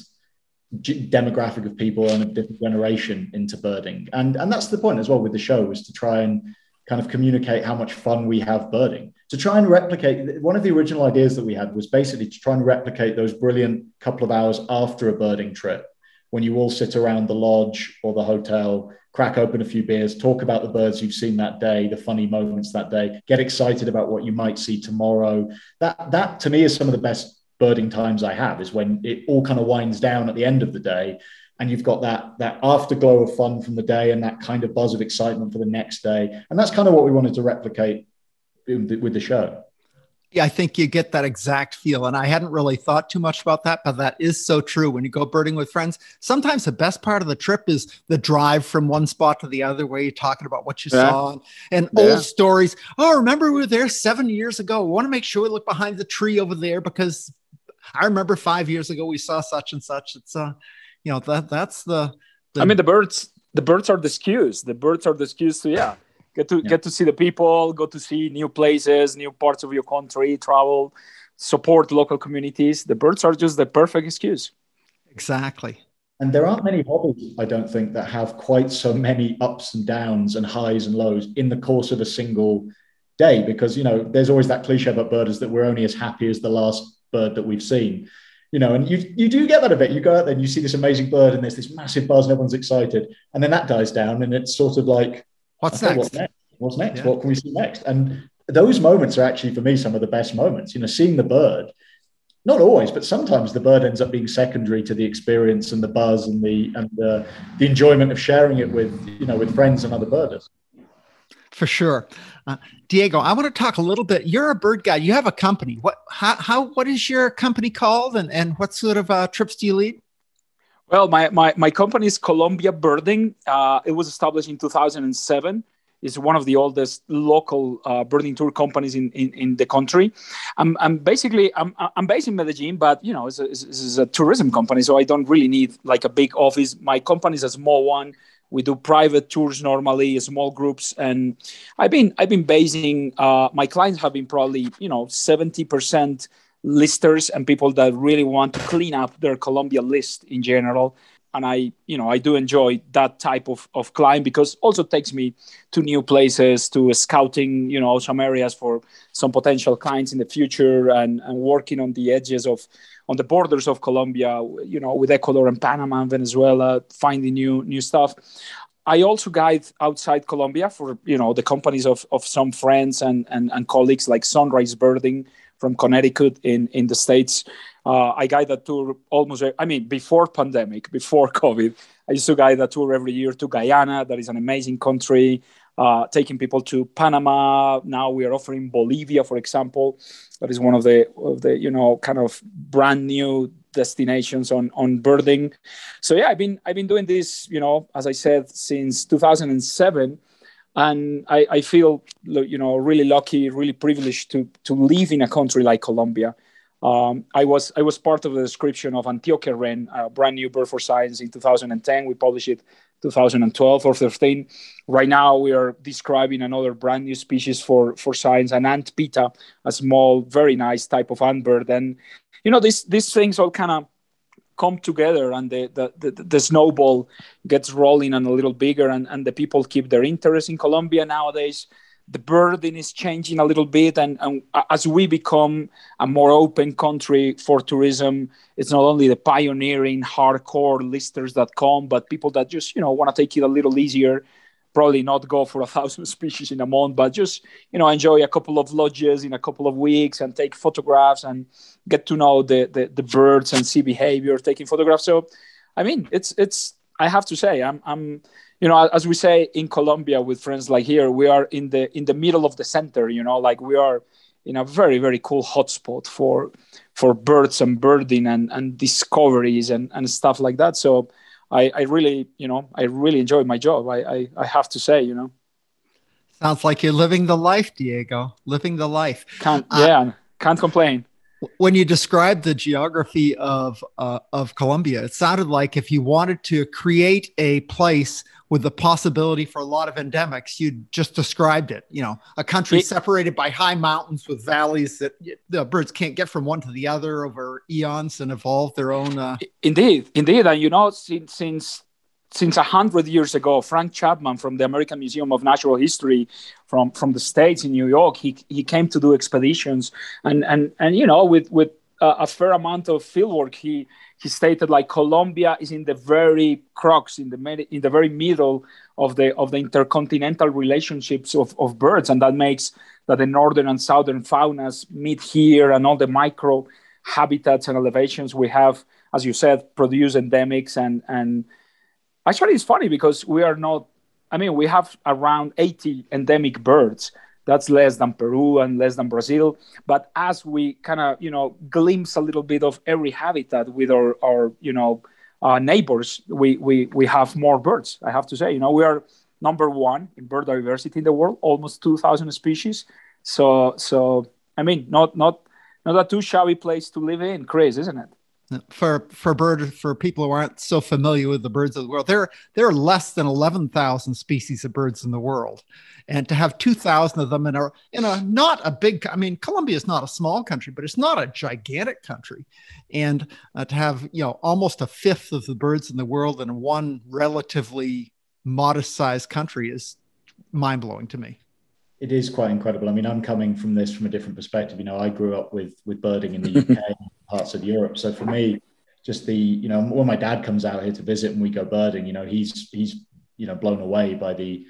g- demographic of people and a different generation into birding. And, and that's the point as well with the show, is to try and kind of communicate how much fun we have birding. To try and replicate, one of the original ideas that we had was basically to try and replicate those brilliant couple of hours after a birding trip, when you all sit around the lodge or the hotel, crack open a few beers, talk about the birds you've seen that day, the funny moments that day, get excited about what you might see tomorrow. That, that to me is some of the best birding times I have, is when it all kind of winds down at the end of the day. And you've got that, that afterglow of fun from the day and that kind of buzz of excitement for the next day. And that's kind of what we wanted to replicate with the show. Yeah, I think you get that exact feel. And I hadn't really thought too much about that, but that is so true. When you go birding with friends, sometimes the best part of the trip is the drive from one spot to the other, where you're talking about what you yeah. saw and yeah. old stories. Oh, remember we were there seven years ago. We want to make sure we look behind the tree over there because I remember five years ago we saw such and such. It's, uh, you know, that that's the, the... I mean, the birds, the birds are the excuse. The birds are the excuse to, yeah. Get to yeah. get to see the people, go to see new places, new parts of your country, travel, support local communities. The birds are just the perfect excuse. Exactly. And there aren't many hobbies, I don't think, that have quite so many ups and downs and highs and lows in the course of a single day. Because, you know, there's always that cliche about birders that we're only as happy as the last bird that we've seen. You know, and you you do get that a bit. You go out there and you see this amazing bird and there's this massive buzz and everyone's excited. And then that dies down and it's sort of like, What's next? What's next? What's next? Yeah. What can we see next? And those moments are actually, for me, some of the best moments. You know, seeing the bird, not always, but sometimes the bird ends up being secondary to the experience and the buzz and the and the, the enjoyment of sharing it with, you know, with friends and other birders. For sure. Uh, Diego, I want to talk a little bit. You're a bird guy. You have a company. What, how, how what is your company called, and, and what sort of uh, trips do you lead? Well, my, my, my company is Colombia Birding. Uh, it was established in two thousand seven. It's one of the oldest local uh, birding tour companies in, in, in the country. I'm, I'm basically, I'm, I'm based in Medellin, but, you know, it's a, it's a tourism company, so I don't really need like a big office. My company is a small one. We do private tours normally, small groups. And I've been, I've been basing, uh, my clients have been probably, you know, seventy percent listers and people that really want to clean up their Colombia list in general. And I, you know, I do enjoy that type of, of climb, because also takes me to new places, to scouting, you know, some areas for some potential clients in the future, and, and working on the edges of, on the borders of Colombia, you know, with Ecuador and Panama and Venezuela, finding new new stuff. I also guide outside Colombia for, you know, the companies of, of some friends and, and, and colleagues, like Sunrise Birding from Connecticut in, in the States. Uh, I guide that tour almost, I mean, before pandemic, before COVID, I used to guide that tour every year to Guyana. That is an amazing country, uh, taking people to Panama. Now we are offering Bolivia, for example. That is one of the, of the you know, kind of brand new destinations on, on birding. So yeah, I've been I've been doing this, you know, as I said, since two thousand seven, and I, I feel, you know, really lucky, really privileged to to live in a country like Colombia. Um, I was I was part of the description of Antioquia Wren, a brand new bird for science in two thousand ten. We published it two thousand twelve or thirteen. Right now we are describing another brand new species for for science, an ant pita, a small, very nice type of ant bird. And you know, these these things all kind of come together, and the the, the the snowball gets rolling and a little bigger, and, and the people keep their interest in Colombia nowadays. The birding is changing a little bit, and, and as we become a more open country for tourism, it's not only the pioneering, hardcore listers that come, but people that just, you know, want to take it a little easier, probably not go for a thousand species in a month, but just, you know, enjoy a couple of lodges in a couple of weeks and take photographs and get to know the the, the birds and see behavior, taking photographs. So, I mean, it's it's. I have to say, I'm I'm. You know, as we say in Colombia with friends like here, we are in the in the middle of the center, you know, like we are in a very, very cool hotspot for for birds and birding and, and discoveries and, and stuff like that. So I, I really, you know, I really enjoy my job. I, I, I have to say, you know. Sounds like you're living the life, Diego, living the life. Can't, yeah, uh, can't complain. When you described the geography of uh, of Colombia, it sounded like if you wanted to create a place with the possibility for a lot of endemics, you just described it. You know, a country it, separated by high mountains with valleys that the birds can't get from one to the other over eons and evolve their own. Uh... Indeed, indeed, and you know, since since since a hundred years ago, Frank Chapman from the American Museum of Natural History, from from the States in New York, he he came to do expeditions, and and and you know, with with uh, a fair amount of fieldwork, he. He stated, like, Colombia is in the very crux, in the med- in the very middle of the of the intercontinental relationships of, of birds, and that makes that the northern and southern faunas meet here, and all the micro habitats and elevations we have, as you said, produce endemics. And and actually, it's funny because we are not. I mean, we have around eighty endemic birds. That's less than Peru and less than Brazil. But as we kind of, you know, glimpse a little bit of every habitat with our, our you know, uh, neighbors, we, we we have more birds, I have to say. You know, we are number one in bird diversity in the world, almost two thousand species. So, so I mean, not not not a too shabby place to live in, Chris, isn't it? For for bird for people who aren't so familiar with the birds of the world, there there are less than eleven thousand species of birds in the world, and to have two thousand of them in a in a not a big, I mean, Colombia is not a small country, but it's not a gigantic country, and uh, to have, you know, almost a fifth of the birds in the world in one relatively modest sized country is mind blowing to me. It is quite incredible. I mean, I'm coming from this from a different perspective. You know, I grew up with with birding in the U K, parts of Europe. So for me, just the, you know, when my dad comes out here to visit and we go birding, you know, he's, he's, you know, blown away by the,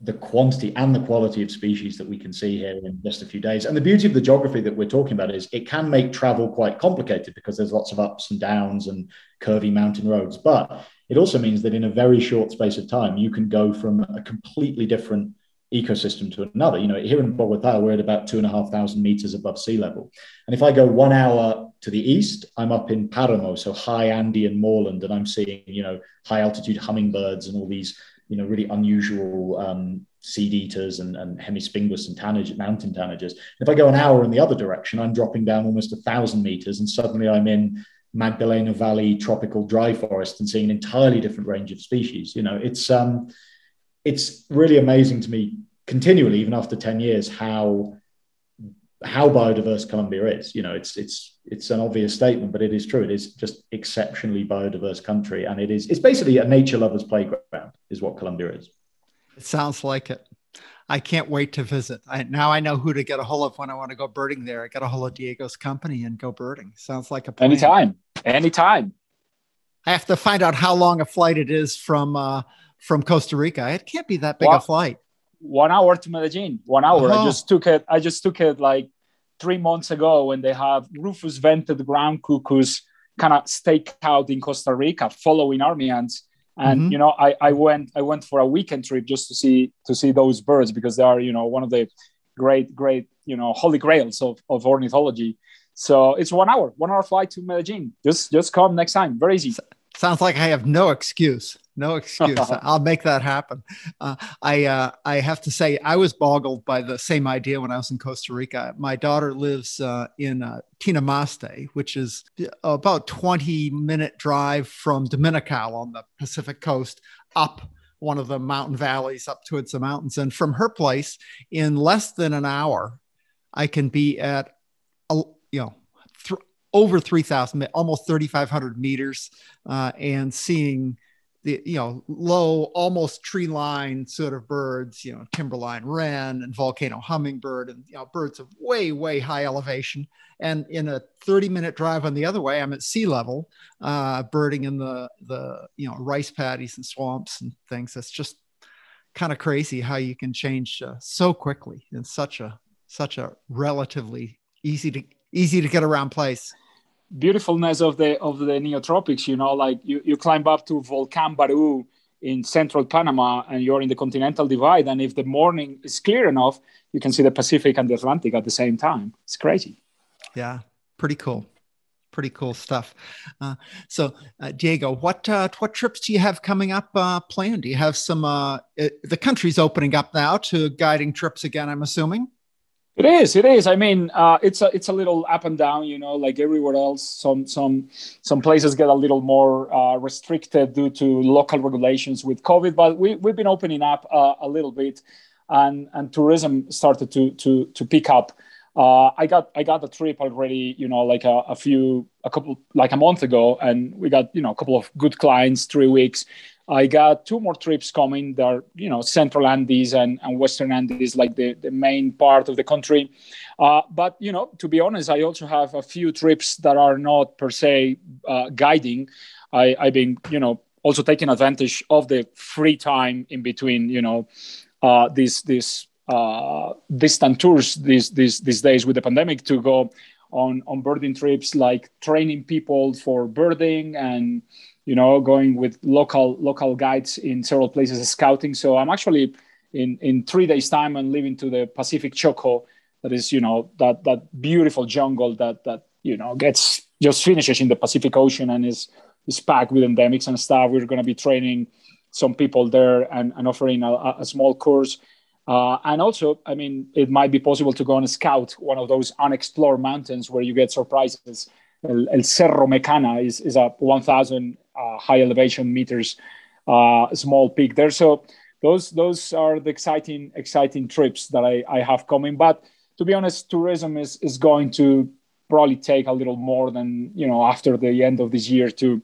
the quantity and the quality of species that we can see here in just a few days. And the beauty of the geography that we're talking about is it can make travel quite complicated because there's lots of ups and downs and curvy mountain roads. But it also means that in a very short space of time, you can go from a completely different ecosystem to another. You know, here in Bogota, we're at about two and a half thousand meters above sea level. And if I go one hour to the east, I'm up in Paramo, so high Andean moorland, and I'm seeing, you know, high altitude hummingbirds and all these, you know, really unusual um, seed eaters and, and hemispingus and tannage, mountain tanagers. If I go an hour in the other direction, I'm dropping down almost a thousand meters, and suddenly I'm in Magdalena Valley tropical dry forest and seeing an entirely different range of species. You know, it's um, it's really amazing to me continually, even after ten years, how how biodiverse Colombia is. You know, it's it's it's an obvious statement, but it is true. It is just exceptionally biodiverse country, and it is it's basically a nature lover's playground is what Colombia is. It sounds like it. I can't wait to visit. I, now I know who to get a hold of when I want to go birding there. I got a hold of Diego's company and go birding. Sounds like a plan. Anytime, anytime. I have to find out how long a flight it is from uh, from Costa Rica. It can't be that big wow. a flight. One hour to Medellin. One hour. Oh. I just took it. I just took it like three months ago when they have Rufus Vented Ground Cuckoos kind of stakeout in Costa Rica, following Armians. And mm-hmm. you know, I, I went I went for a weekend trip just to see to see those birds because they are, you know, one of the great great you know holy grails of, of ornithology. So it's one hour, one hour flight to Medellin. Just just come next time. Very easy. Sounds like I have no excuse. No excuse. I'll make that happen. Uh, I uh, I have to say, I was boggled by the same idea when I was in Costa Rica. My daughter lives uh, in uh, Tinamaste, which is about twenty minute drive from Dominical on the Pacific coast up one of the mountain valleys up towards the mountains. And from her place, in less than an hour, I can be at, you know, th- over three thousand, almost thirty-five hundred meters uh, and seeing the, you know, low, almost tree line sort of birds, you know, timberline wren and volcano hummingbird and, you know, birds of way, way high elevation. And in a thirty minute drive on the other way, I'm at sea level, uh, birding in the, the, you know, rice paddies and swamps and things. That's just kind of crazy how you can change uh, so quickly in such a, such a relatively easy to, easy to get around place. Beautifulness of the of the neotropics, you know, like you, you climb up to Volcán Barú in central Panama and you're in the continental divide. And if the morning is clear enough, you can see the Pacific and the Atlantic at the same time. It's crazy. Yeah, pretty cool. Pretty cool stuff. Uh, so, uh, Diego, what uh, what trips do you have coming up uh, planned? Do you have some, uh, it, the country's opening up now to guiding trips again, I'm assuming? It is. It is. I mean, uh, it's a it's a little up and down, you know, like everywhere else. Some some some places get a little more uh, restricted due to local regulations with COVID. But we we've been opening up uh, a little bit, and and tourism started to to to pick up. Uh, I got I got a trip already, you know, like a, a few a couple like a month ago, and we got you know a couple of good clients, three weeks. I got two more trips coming. They're, you know, Central Andes and, and Western Andes, like the, the main part of the country. Uh, but, you know, to be honest, I also have a few trips that are not per se uh, guiding. I, I've been, you know, also taking advantage of the free time in between, you know, uh, these these uh, distant tours these, these, these days with the pandemic to go on, on birding trips, like training people for birding and, you know, going with local local guides in several places, scouting. So I'm actually in, in three days' time and leaving to the Pacific Choco, that is, you know, that that beautiful jungle that that you know gets just finishes in the Pacific Ocean and is is packed with endemics and stuff. We're going to be training some people there and, and offering a, a small course. Uh, and also, I mean, it might be possible to go and scout one of those unexplored mountains where you get surprises. El, El Cerro Mecana is is a one thousand uh, high elevation meters, uh, small peak there. So those those are the exciting exciting trips that I, I have coming. But to be honest, tourism is is going to probably take a little more than you know after the end of this year to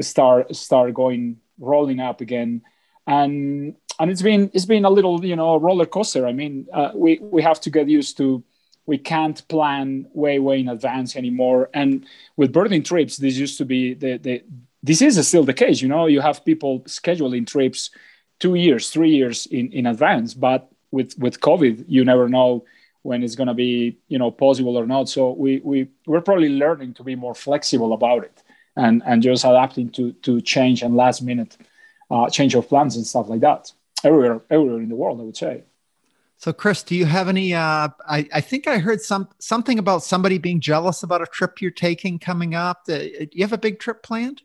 start start going rolling up again. And and it's been it's been a little you know roller coaster. I mean uh, we we have to get used to. We can't plan way, way in advance anymore. And with birding trips, this used to be the, the this is still the case. You know, you have people scheduling trips two years, three years in, in advance. But with, with COVID, you never know when it's going to be, you know, possible or not. So we, we, we're probably learning to be more flexible about it and, and just adapting to, to change and last minute uh, change of plans and stuff like that everywhere, everywhere in the world, I would say. So, Chris, do you have any, uh, I, I think I heard some something about somebody being jealous about a trip you're taking coming up. Do you have a big trip planned?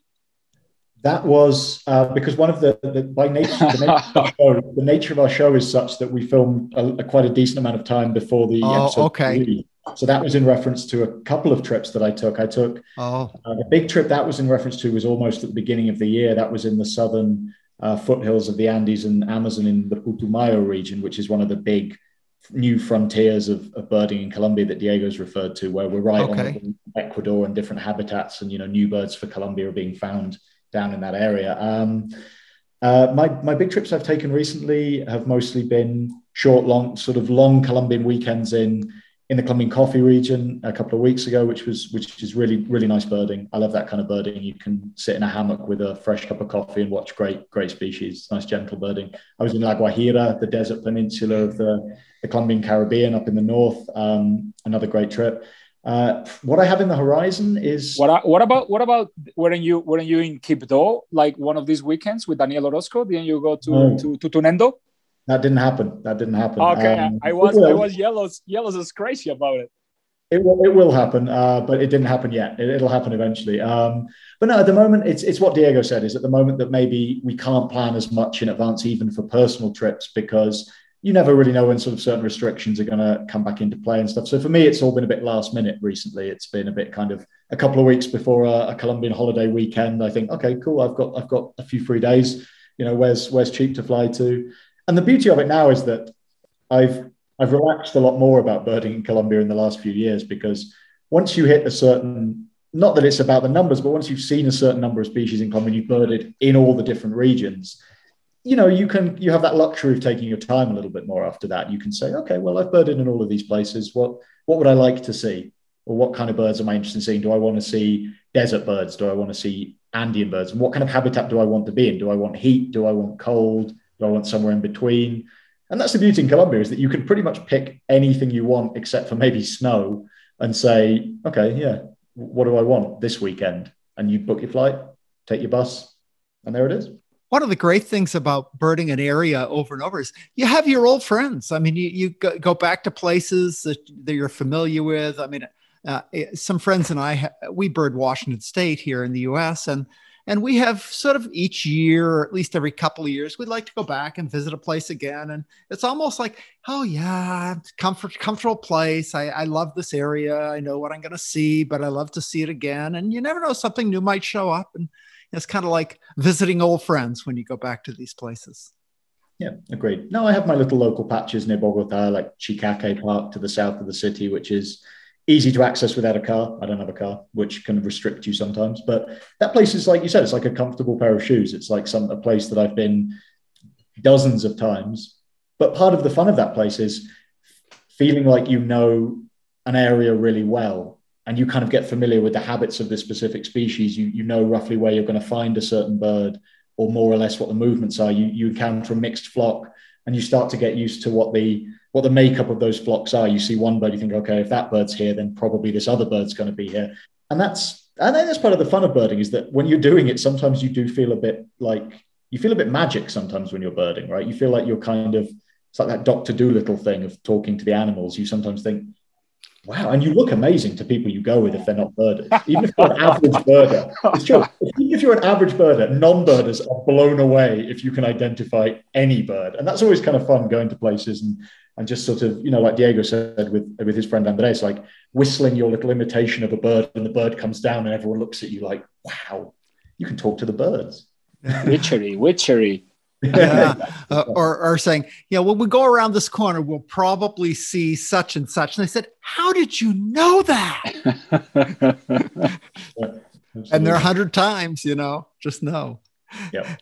That was uh, because one of the, the by nature, the nature, of show, the nature of our show is such that we film a, a quite a decent amount of time before the oh, episode. Okay. Three. So that was in reference to a couple of trips that I took. I took oh. uh, a big trip that was in reference to was almost at the beginning of the year. That was in the southern Uh, foothills of the Andes and Amazon in the Putumayo region, which is one of the big new frontiers of, of birding in Colombia that Diego's referred to, where we're right okay. on Ecuador and different habitats, and you know new birds for Colombia are being found down in that area. Um, uh, my my big trips I've taken recently have mostly been short, long, sort of long Colombian weekends in in the Colombian coffee region a couple of weeks ago, which was which is really, really nice birding. I love that kind of birding. You can sit in a hammock with a fresh cup of coffee and watch great, great species. Nice, gentle birding. I was in La Guajira, the desert peninsula of the, the Colombian Caribbean up in the north. Um, another great trip. Uh, what I have in the horizon is what? I, what about what about weren't you weren't you in Quibdó like one of these weekends with Daniel Orozco? Didn't you go to no. to, to Tunendo? That didn't happen. That didn't happen. Okay, um, I was I was jealous. Jealous is crazy about it. It will, it will happen, uh, but it didn't happen yet. It, it'll happen eventually. Um, but no, at the moment, it's it's what Diego said. Is at the moment that maybe we can't plan as much in advance, even for personal trips, because you never really know when sort of certain restrictions are going to come back into play and stuff. So for me, it's all been a bit last minute recently. It's been a bit kind of a couple of weeks before a, a Colombian holiday weekend. I think, okay, cool. I've got, I've got a few free days, you know, where's, where's cheap to fly to. And the beauty of it now is that I've, I've relaxed a lot more about birding in Colombia in the last few years, because once you hit a certain, not that it's about the numbers, but once you've seen a certain number of species in Colombia, you've birded in all the different regions, you know, you can, you have that luxury of taking your time a little bit more after that. You can say, okay, well, I've birded in all of these places. What, what would I like to see? Or what kind of birds am I interested in seeing? Do I want to see desert birds? Do I want to see Andean birds? And what kind of habitat do I want to be in? Do I want heat? Do I want cold? Do I want somewhere in between? And that's the beauty in Colombia, is that you can pretty much pick anything you want, except for maybe snow, and say, okay, yeah, what do I want this weekend? And you book your flight, take your bus, and there it is. One of the great things about birding an area over and over is you have your old friends. I mean, you, you go back to places that, that you're familiar with. I mean, uh, some friends and I, we bird Washington State here in the U S, and and we have sort of each year, or at least every couple of years, we'd like to go back and visit a place again. And it's almost like, oh yeah, comfort, comfortable place. I, I love this area. I know what I'm going to see, but I love to see it again. And you never know, something new might show up. And it's kind of like visiting old friends when you go back to these places. Yeah, agreed. No, I have my little local patches near Bogota, like Chicaque Park to the south of the city, which is easy to access without a car. I don't have a car, which can restrict you sometimes. But that place is, like you said, it's like a comfortable pair of shoes. It's like some a place that I've been dozens of times. But part of the fun of that place is feeling like you know an area really well. And you kind of get familiar with the habits of this specific species. You, you know roughly where you're going to find a certain bird, or more or less what the movements are. You, you encounter a mixed flock and you start to get used to what the what the makeup of those flocks are. You see one bird, you think, okay, if that bird's here, then probably this other bird's going to be here. And that's and that's part of the fun of birding, is that when you're doing it, sometimes you do feel a bit like, you feel a bit magic sometimes when you're birding, right? You feel like you're kind of, it's like that Doctor Dolittle thing of talking to the animals. You sometimes think, wow, and you look amazing to people you go with if they're not birders. Even if you're an average birder, it's true. Even if you're an average birder, non-birders are blown away if you can identify any bird. And that's always kind of fun, going to places and, and just sort of, you know, like Diego said with, with his friend Andres, like whistling your little imitation of a bird, and the bird comes down and everyone looks at you like, wow, you can talk to the birds. Witchery, witchery. Yeah. uh, or, or saying, yeah, when we go around this corner, we'll probably see such and such. And I said, how did you know that? Yeah, and there are a hundred times, you know, just know. Yeah.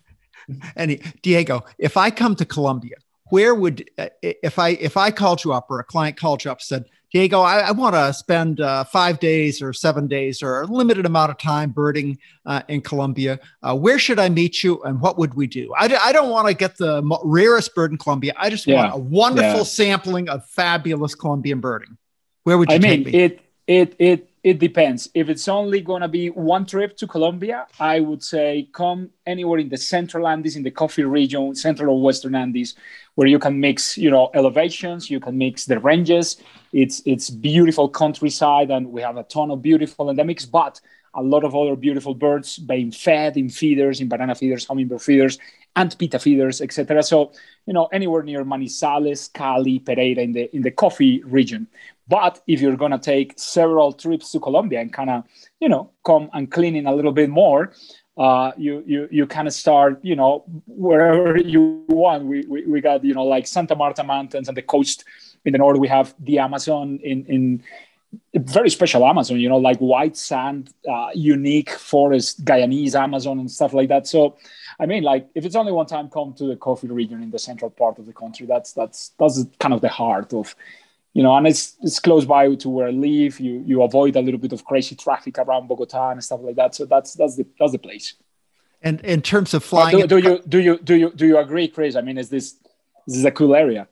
And Diego, if I come to Colombia, where would, if I, if I called you up or a client called you up and said, Diego, I, I want to spend uh, five days or seven days or a limited amount of time birding uh, in Colombia. Uh, where should I meet you and what would we do? I, d- I don't want to get the mo- rarest bird in Colombia. I just yeah. want a wonderful yeah. sampling of fabulous Colombian birding. Where would you I take mean, me? It, it, it, it depends. If it's only going to be one trip to Colombia, I would say come anywhere in the central Andes, in the coffee region, central or western Andes, where you can mix, you know, elevations, you can mix the ranges. It's it's beautiful countryside, and we have a ton of beautiful endemics, but a lot of other beautiful birds being fed in feeders, in banana feeders, hummingbird feeders, and pita feeders, et cetera. So, you know, anywhere near Manizales, Cali, Pereira, in the in the coffee region. But if you're gonna take several trips to Colombia and kind of, you know, come and clean in a little bit more, Uh, you you you kind of start, you know, wherever you want. We, we we got, you know, like Santa Marta mountains and the coast. In the north, we have the Amazon in in very special Amazon, you know, like white sand, uh, unique forest, Guyanese Amazon and stuff like that. So, I mean, like if it's only one time, come to the coffee region in the central part of the country. That's that's that's kind of the heart of, you know, and it's it's close by to where I live. You you avoid a little bit of crazy traffic around Bogota and stuff like that. So that's that's the that's the place. And in terms of flying, do, do you do you do you do you agree, Chris? I mean, is this is this a cool area?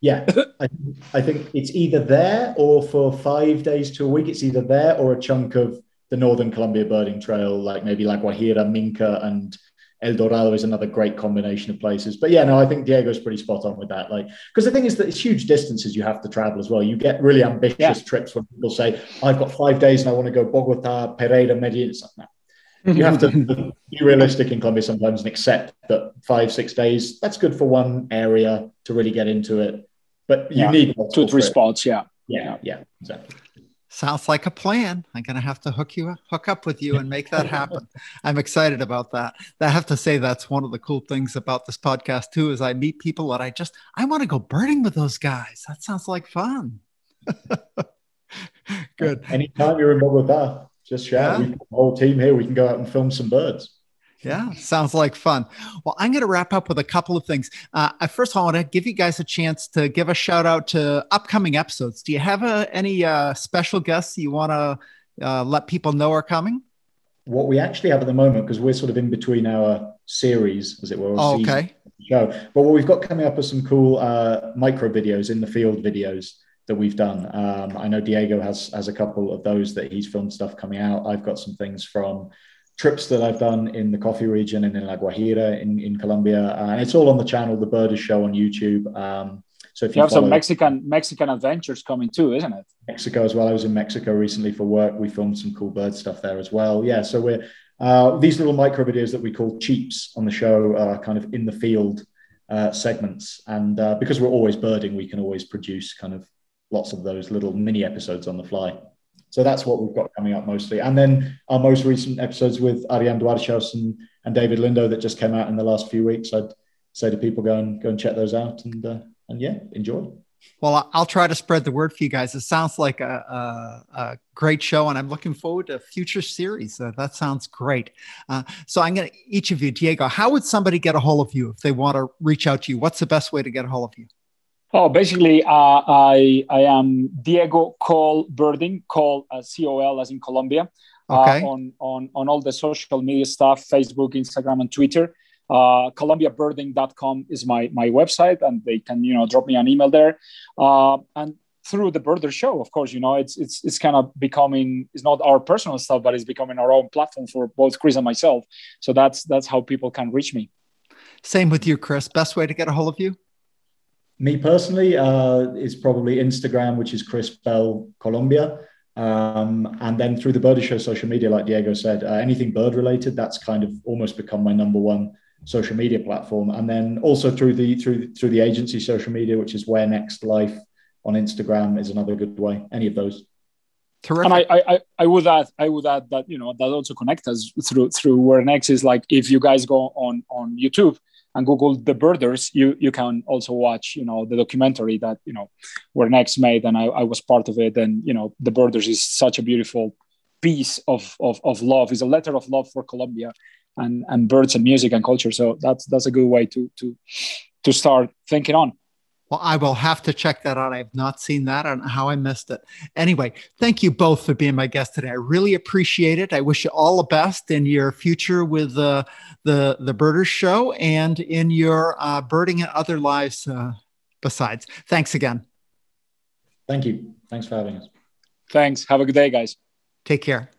Yeah, I, I think it's either there or for five days to a week, it's either there or a chunk of the Northern Colombia birding trail, like maybe La Guajira, Minca, and El Dorado is another great combination of places. But yeah, no, I think Diego's pretty spot on with that. Like, because the thing is that it's huge distances you have to travel as well. You get really ambitious yeah. trips when people say, I've got five days and I want to go Bogota, Pereira, Medellin. It's like, no. You have to be realistic in Colombia sometimes and accept that five, six days, that's good for one area to really get into it. But you yeah. need two, three spots. Yeah. Yeah. Yeah. Exactly. Sounds like a plan. I'm going to have to hook you up, hook up with you and make that happen. I'm excited about that. I have to say that's one of the cool things about this podcast too, is I meet people that I just, I want to go birding with those guys. That sounds like fun. Good. Anytime you're in Bogota, just shout. Yeah. We've got the whole team here. We can go out and film some birds. Yeah, sounds like fun. Well, I'm going to wrap up with a couple of things. Uh, first of all, I want to give you guys a chance to give a shout out to upcoming episodes. Do you have uh, any uh, special guests you want to uh, let people know are coming? What we actually have at the moment, because we're sort of in between our series, as it were. Oh, okay. Show. But what we've got coming up are some cool uh, micro videos, in the field videos that we've done. Um, I know Diego has, has a couple of those that he's filmed stuff coming out. I've got some things from trips that I've done in the coffee region and in La Guajira in, in Colombia. Uh, and it's all on the channel, The Birders Show on YouTube. Um, so if you, you have follow, some Mexican Mexican adventures coming too, isn't it? Mexico as well. I was in Mexico recently for work. We filmed some cool bird stuff there as well. Yeah, so we're uh, these little micro videos that we call cheeps on the show are kind of in the field uh, segments. And uh, because we're always birding, we can always produce kind of lots of those little mini episodes on the fly. So that's what we've got coming up mostly. And then our most recent episodes with Arjan Dwarshuis and, and David Lindo that just came out in the last few weeks. I'd say to people, go and go and check those out and, uh, and yeah, enjoy. Well, I'll try to spread the word for you guys. It sounds like a, a, a great show, and I'm looking forward to future series. Uh, that sounds great. Uh, so I'm going to, each of you, Diego, how would somebody get a hold of you if they want to reach out to you? What's the best way to get a hold of you? Oh, basically, uh, I I am Diego Col Birding, Col uh, C O L as in Colombia, okay. uh, on, on, on all the social media stuff, Facebook, Instagram, and Twitter. Uh, Colombia Birding dot com is my, my website, and they can, you know, drop me an email there. Uh, and through the Birders Show, of course, you know, it's it's it's kind of becoming, it's not our personal stuff, but it's becoming our own platform for both Chris and myself. So that's that's how people can reach me. Same with you, Chris. Best way to get a hold of you? Me personally uh, is probably Instagram, which is Chris Bell Colombia. Um, and then through the Birders Show social media, like Diego said, uh, anything bird related, that's kind of almost become my number one social media platform. And then also through the through through the agency social media, which is Where Next Life on Instagram is another good way. Any of those. Terrific. And I, I, I would add, I would add that, you know, that also connect us through through Where Next is like, if you guys go on on YouTube and Google The Birders, you you can also watch, you know, the documentary that, you know, Where Next made, and I, I was part of it. And, you know, The Birders is such a beautiful piece of of, of love. It's a letter of love for Colombia and, and birds and music and culture. So that's that's a good way to to to start thinking on. Well, I will have to check that out. I have not seen that. I don't know how I missed it. Anyway, thank you both for being my guest today. I really appreciate it. I wish you all the best in your future with uh, the, the Birders Show and in your uh, birding and other lives uh, besides. Thanks again. Thank you. Thanks for having us. Thanks. Have a good day, guys. Take care.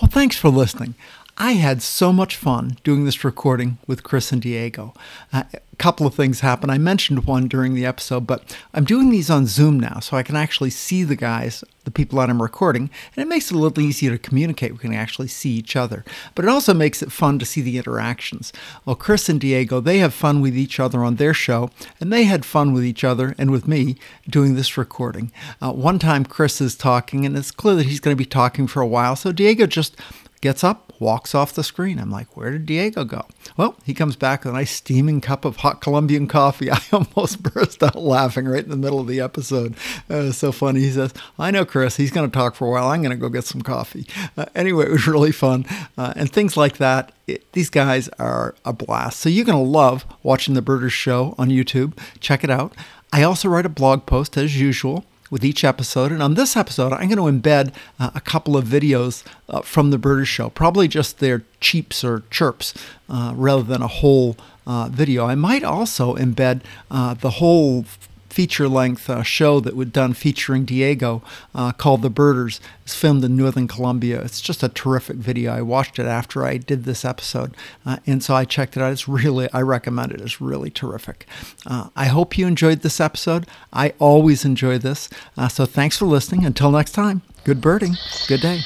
Well, thanks for listening. I had so much fun doing this recording with Chris and Diego. Uh, a couple of things happened. I mentioned one during the episode, but I'm doing these on Zoom now, so I can actually see the guys, the people that I'm recording, and it makes it a little easier to communicate. We can actually see each other, but it also makes it fun to see the interactions. Well, Chris and Diego, they have fun with each other on their show, and they had fun with each other and with me doing this recording. Uh, one time, Chris is talking, and it's clear that he's going to be talking for a while, so Diego just gets up, walks off the screen. I'm like, where did Diego go? Well, he comes back with a nice steaming cup of hot Colombian coffee. I almost burst out laughing right in the middle of the episode. Uh, it was so funny. He says, I know, Chris, he's going to talk for a while. I'm going to go get some coffee. Uh, anyway, it was really fun. Uh, and things like that. It, these guys are a blast. So you're going to love watching The Birders Show on YouTube. Check it out. I also write a blog post, as usual, with each episode. And on this episode, I'm going to embed uh, a couple of videos uh, from The Birders Show, probably just their cheeps or chirps uh, rather than a whole uh, video. I might also embed uh, the whole feature-length uh, show that was done featuring Diego uh, called The Birders. It's filmed in northern Colombia. It's just a terrific video. I watched it after I did this episode, uh, and so I checked it out. It's really, I recommend it. It's really terrific. Uh, I hope you enjoyed this episode. I always enjoy this, uh, so thanks for listening. Until next time, good birding, good day.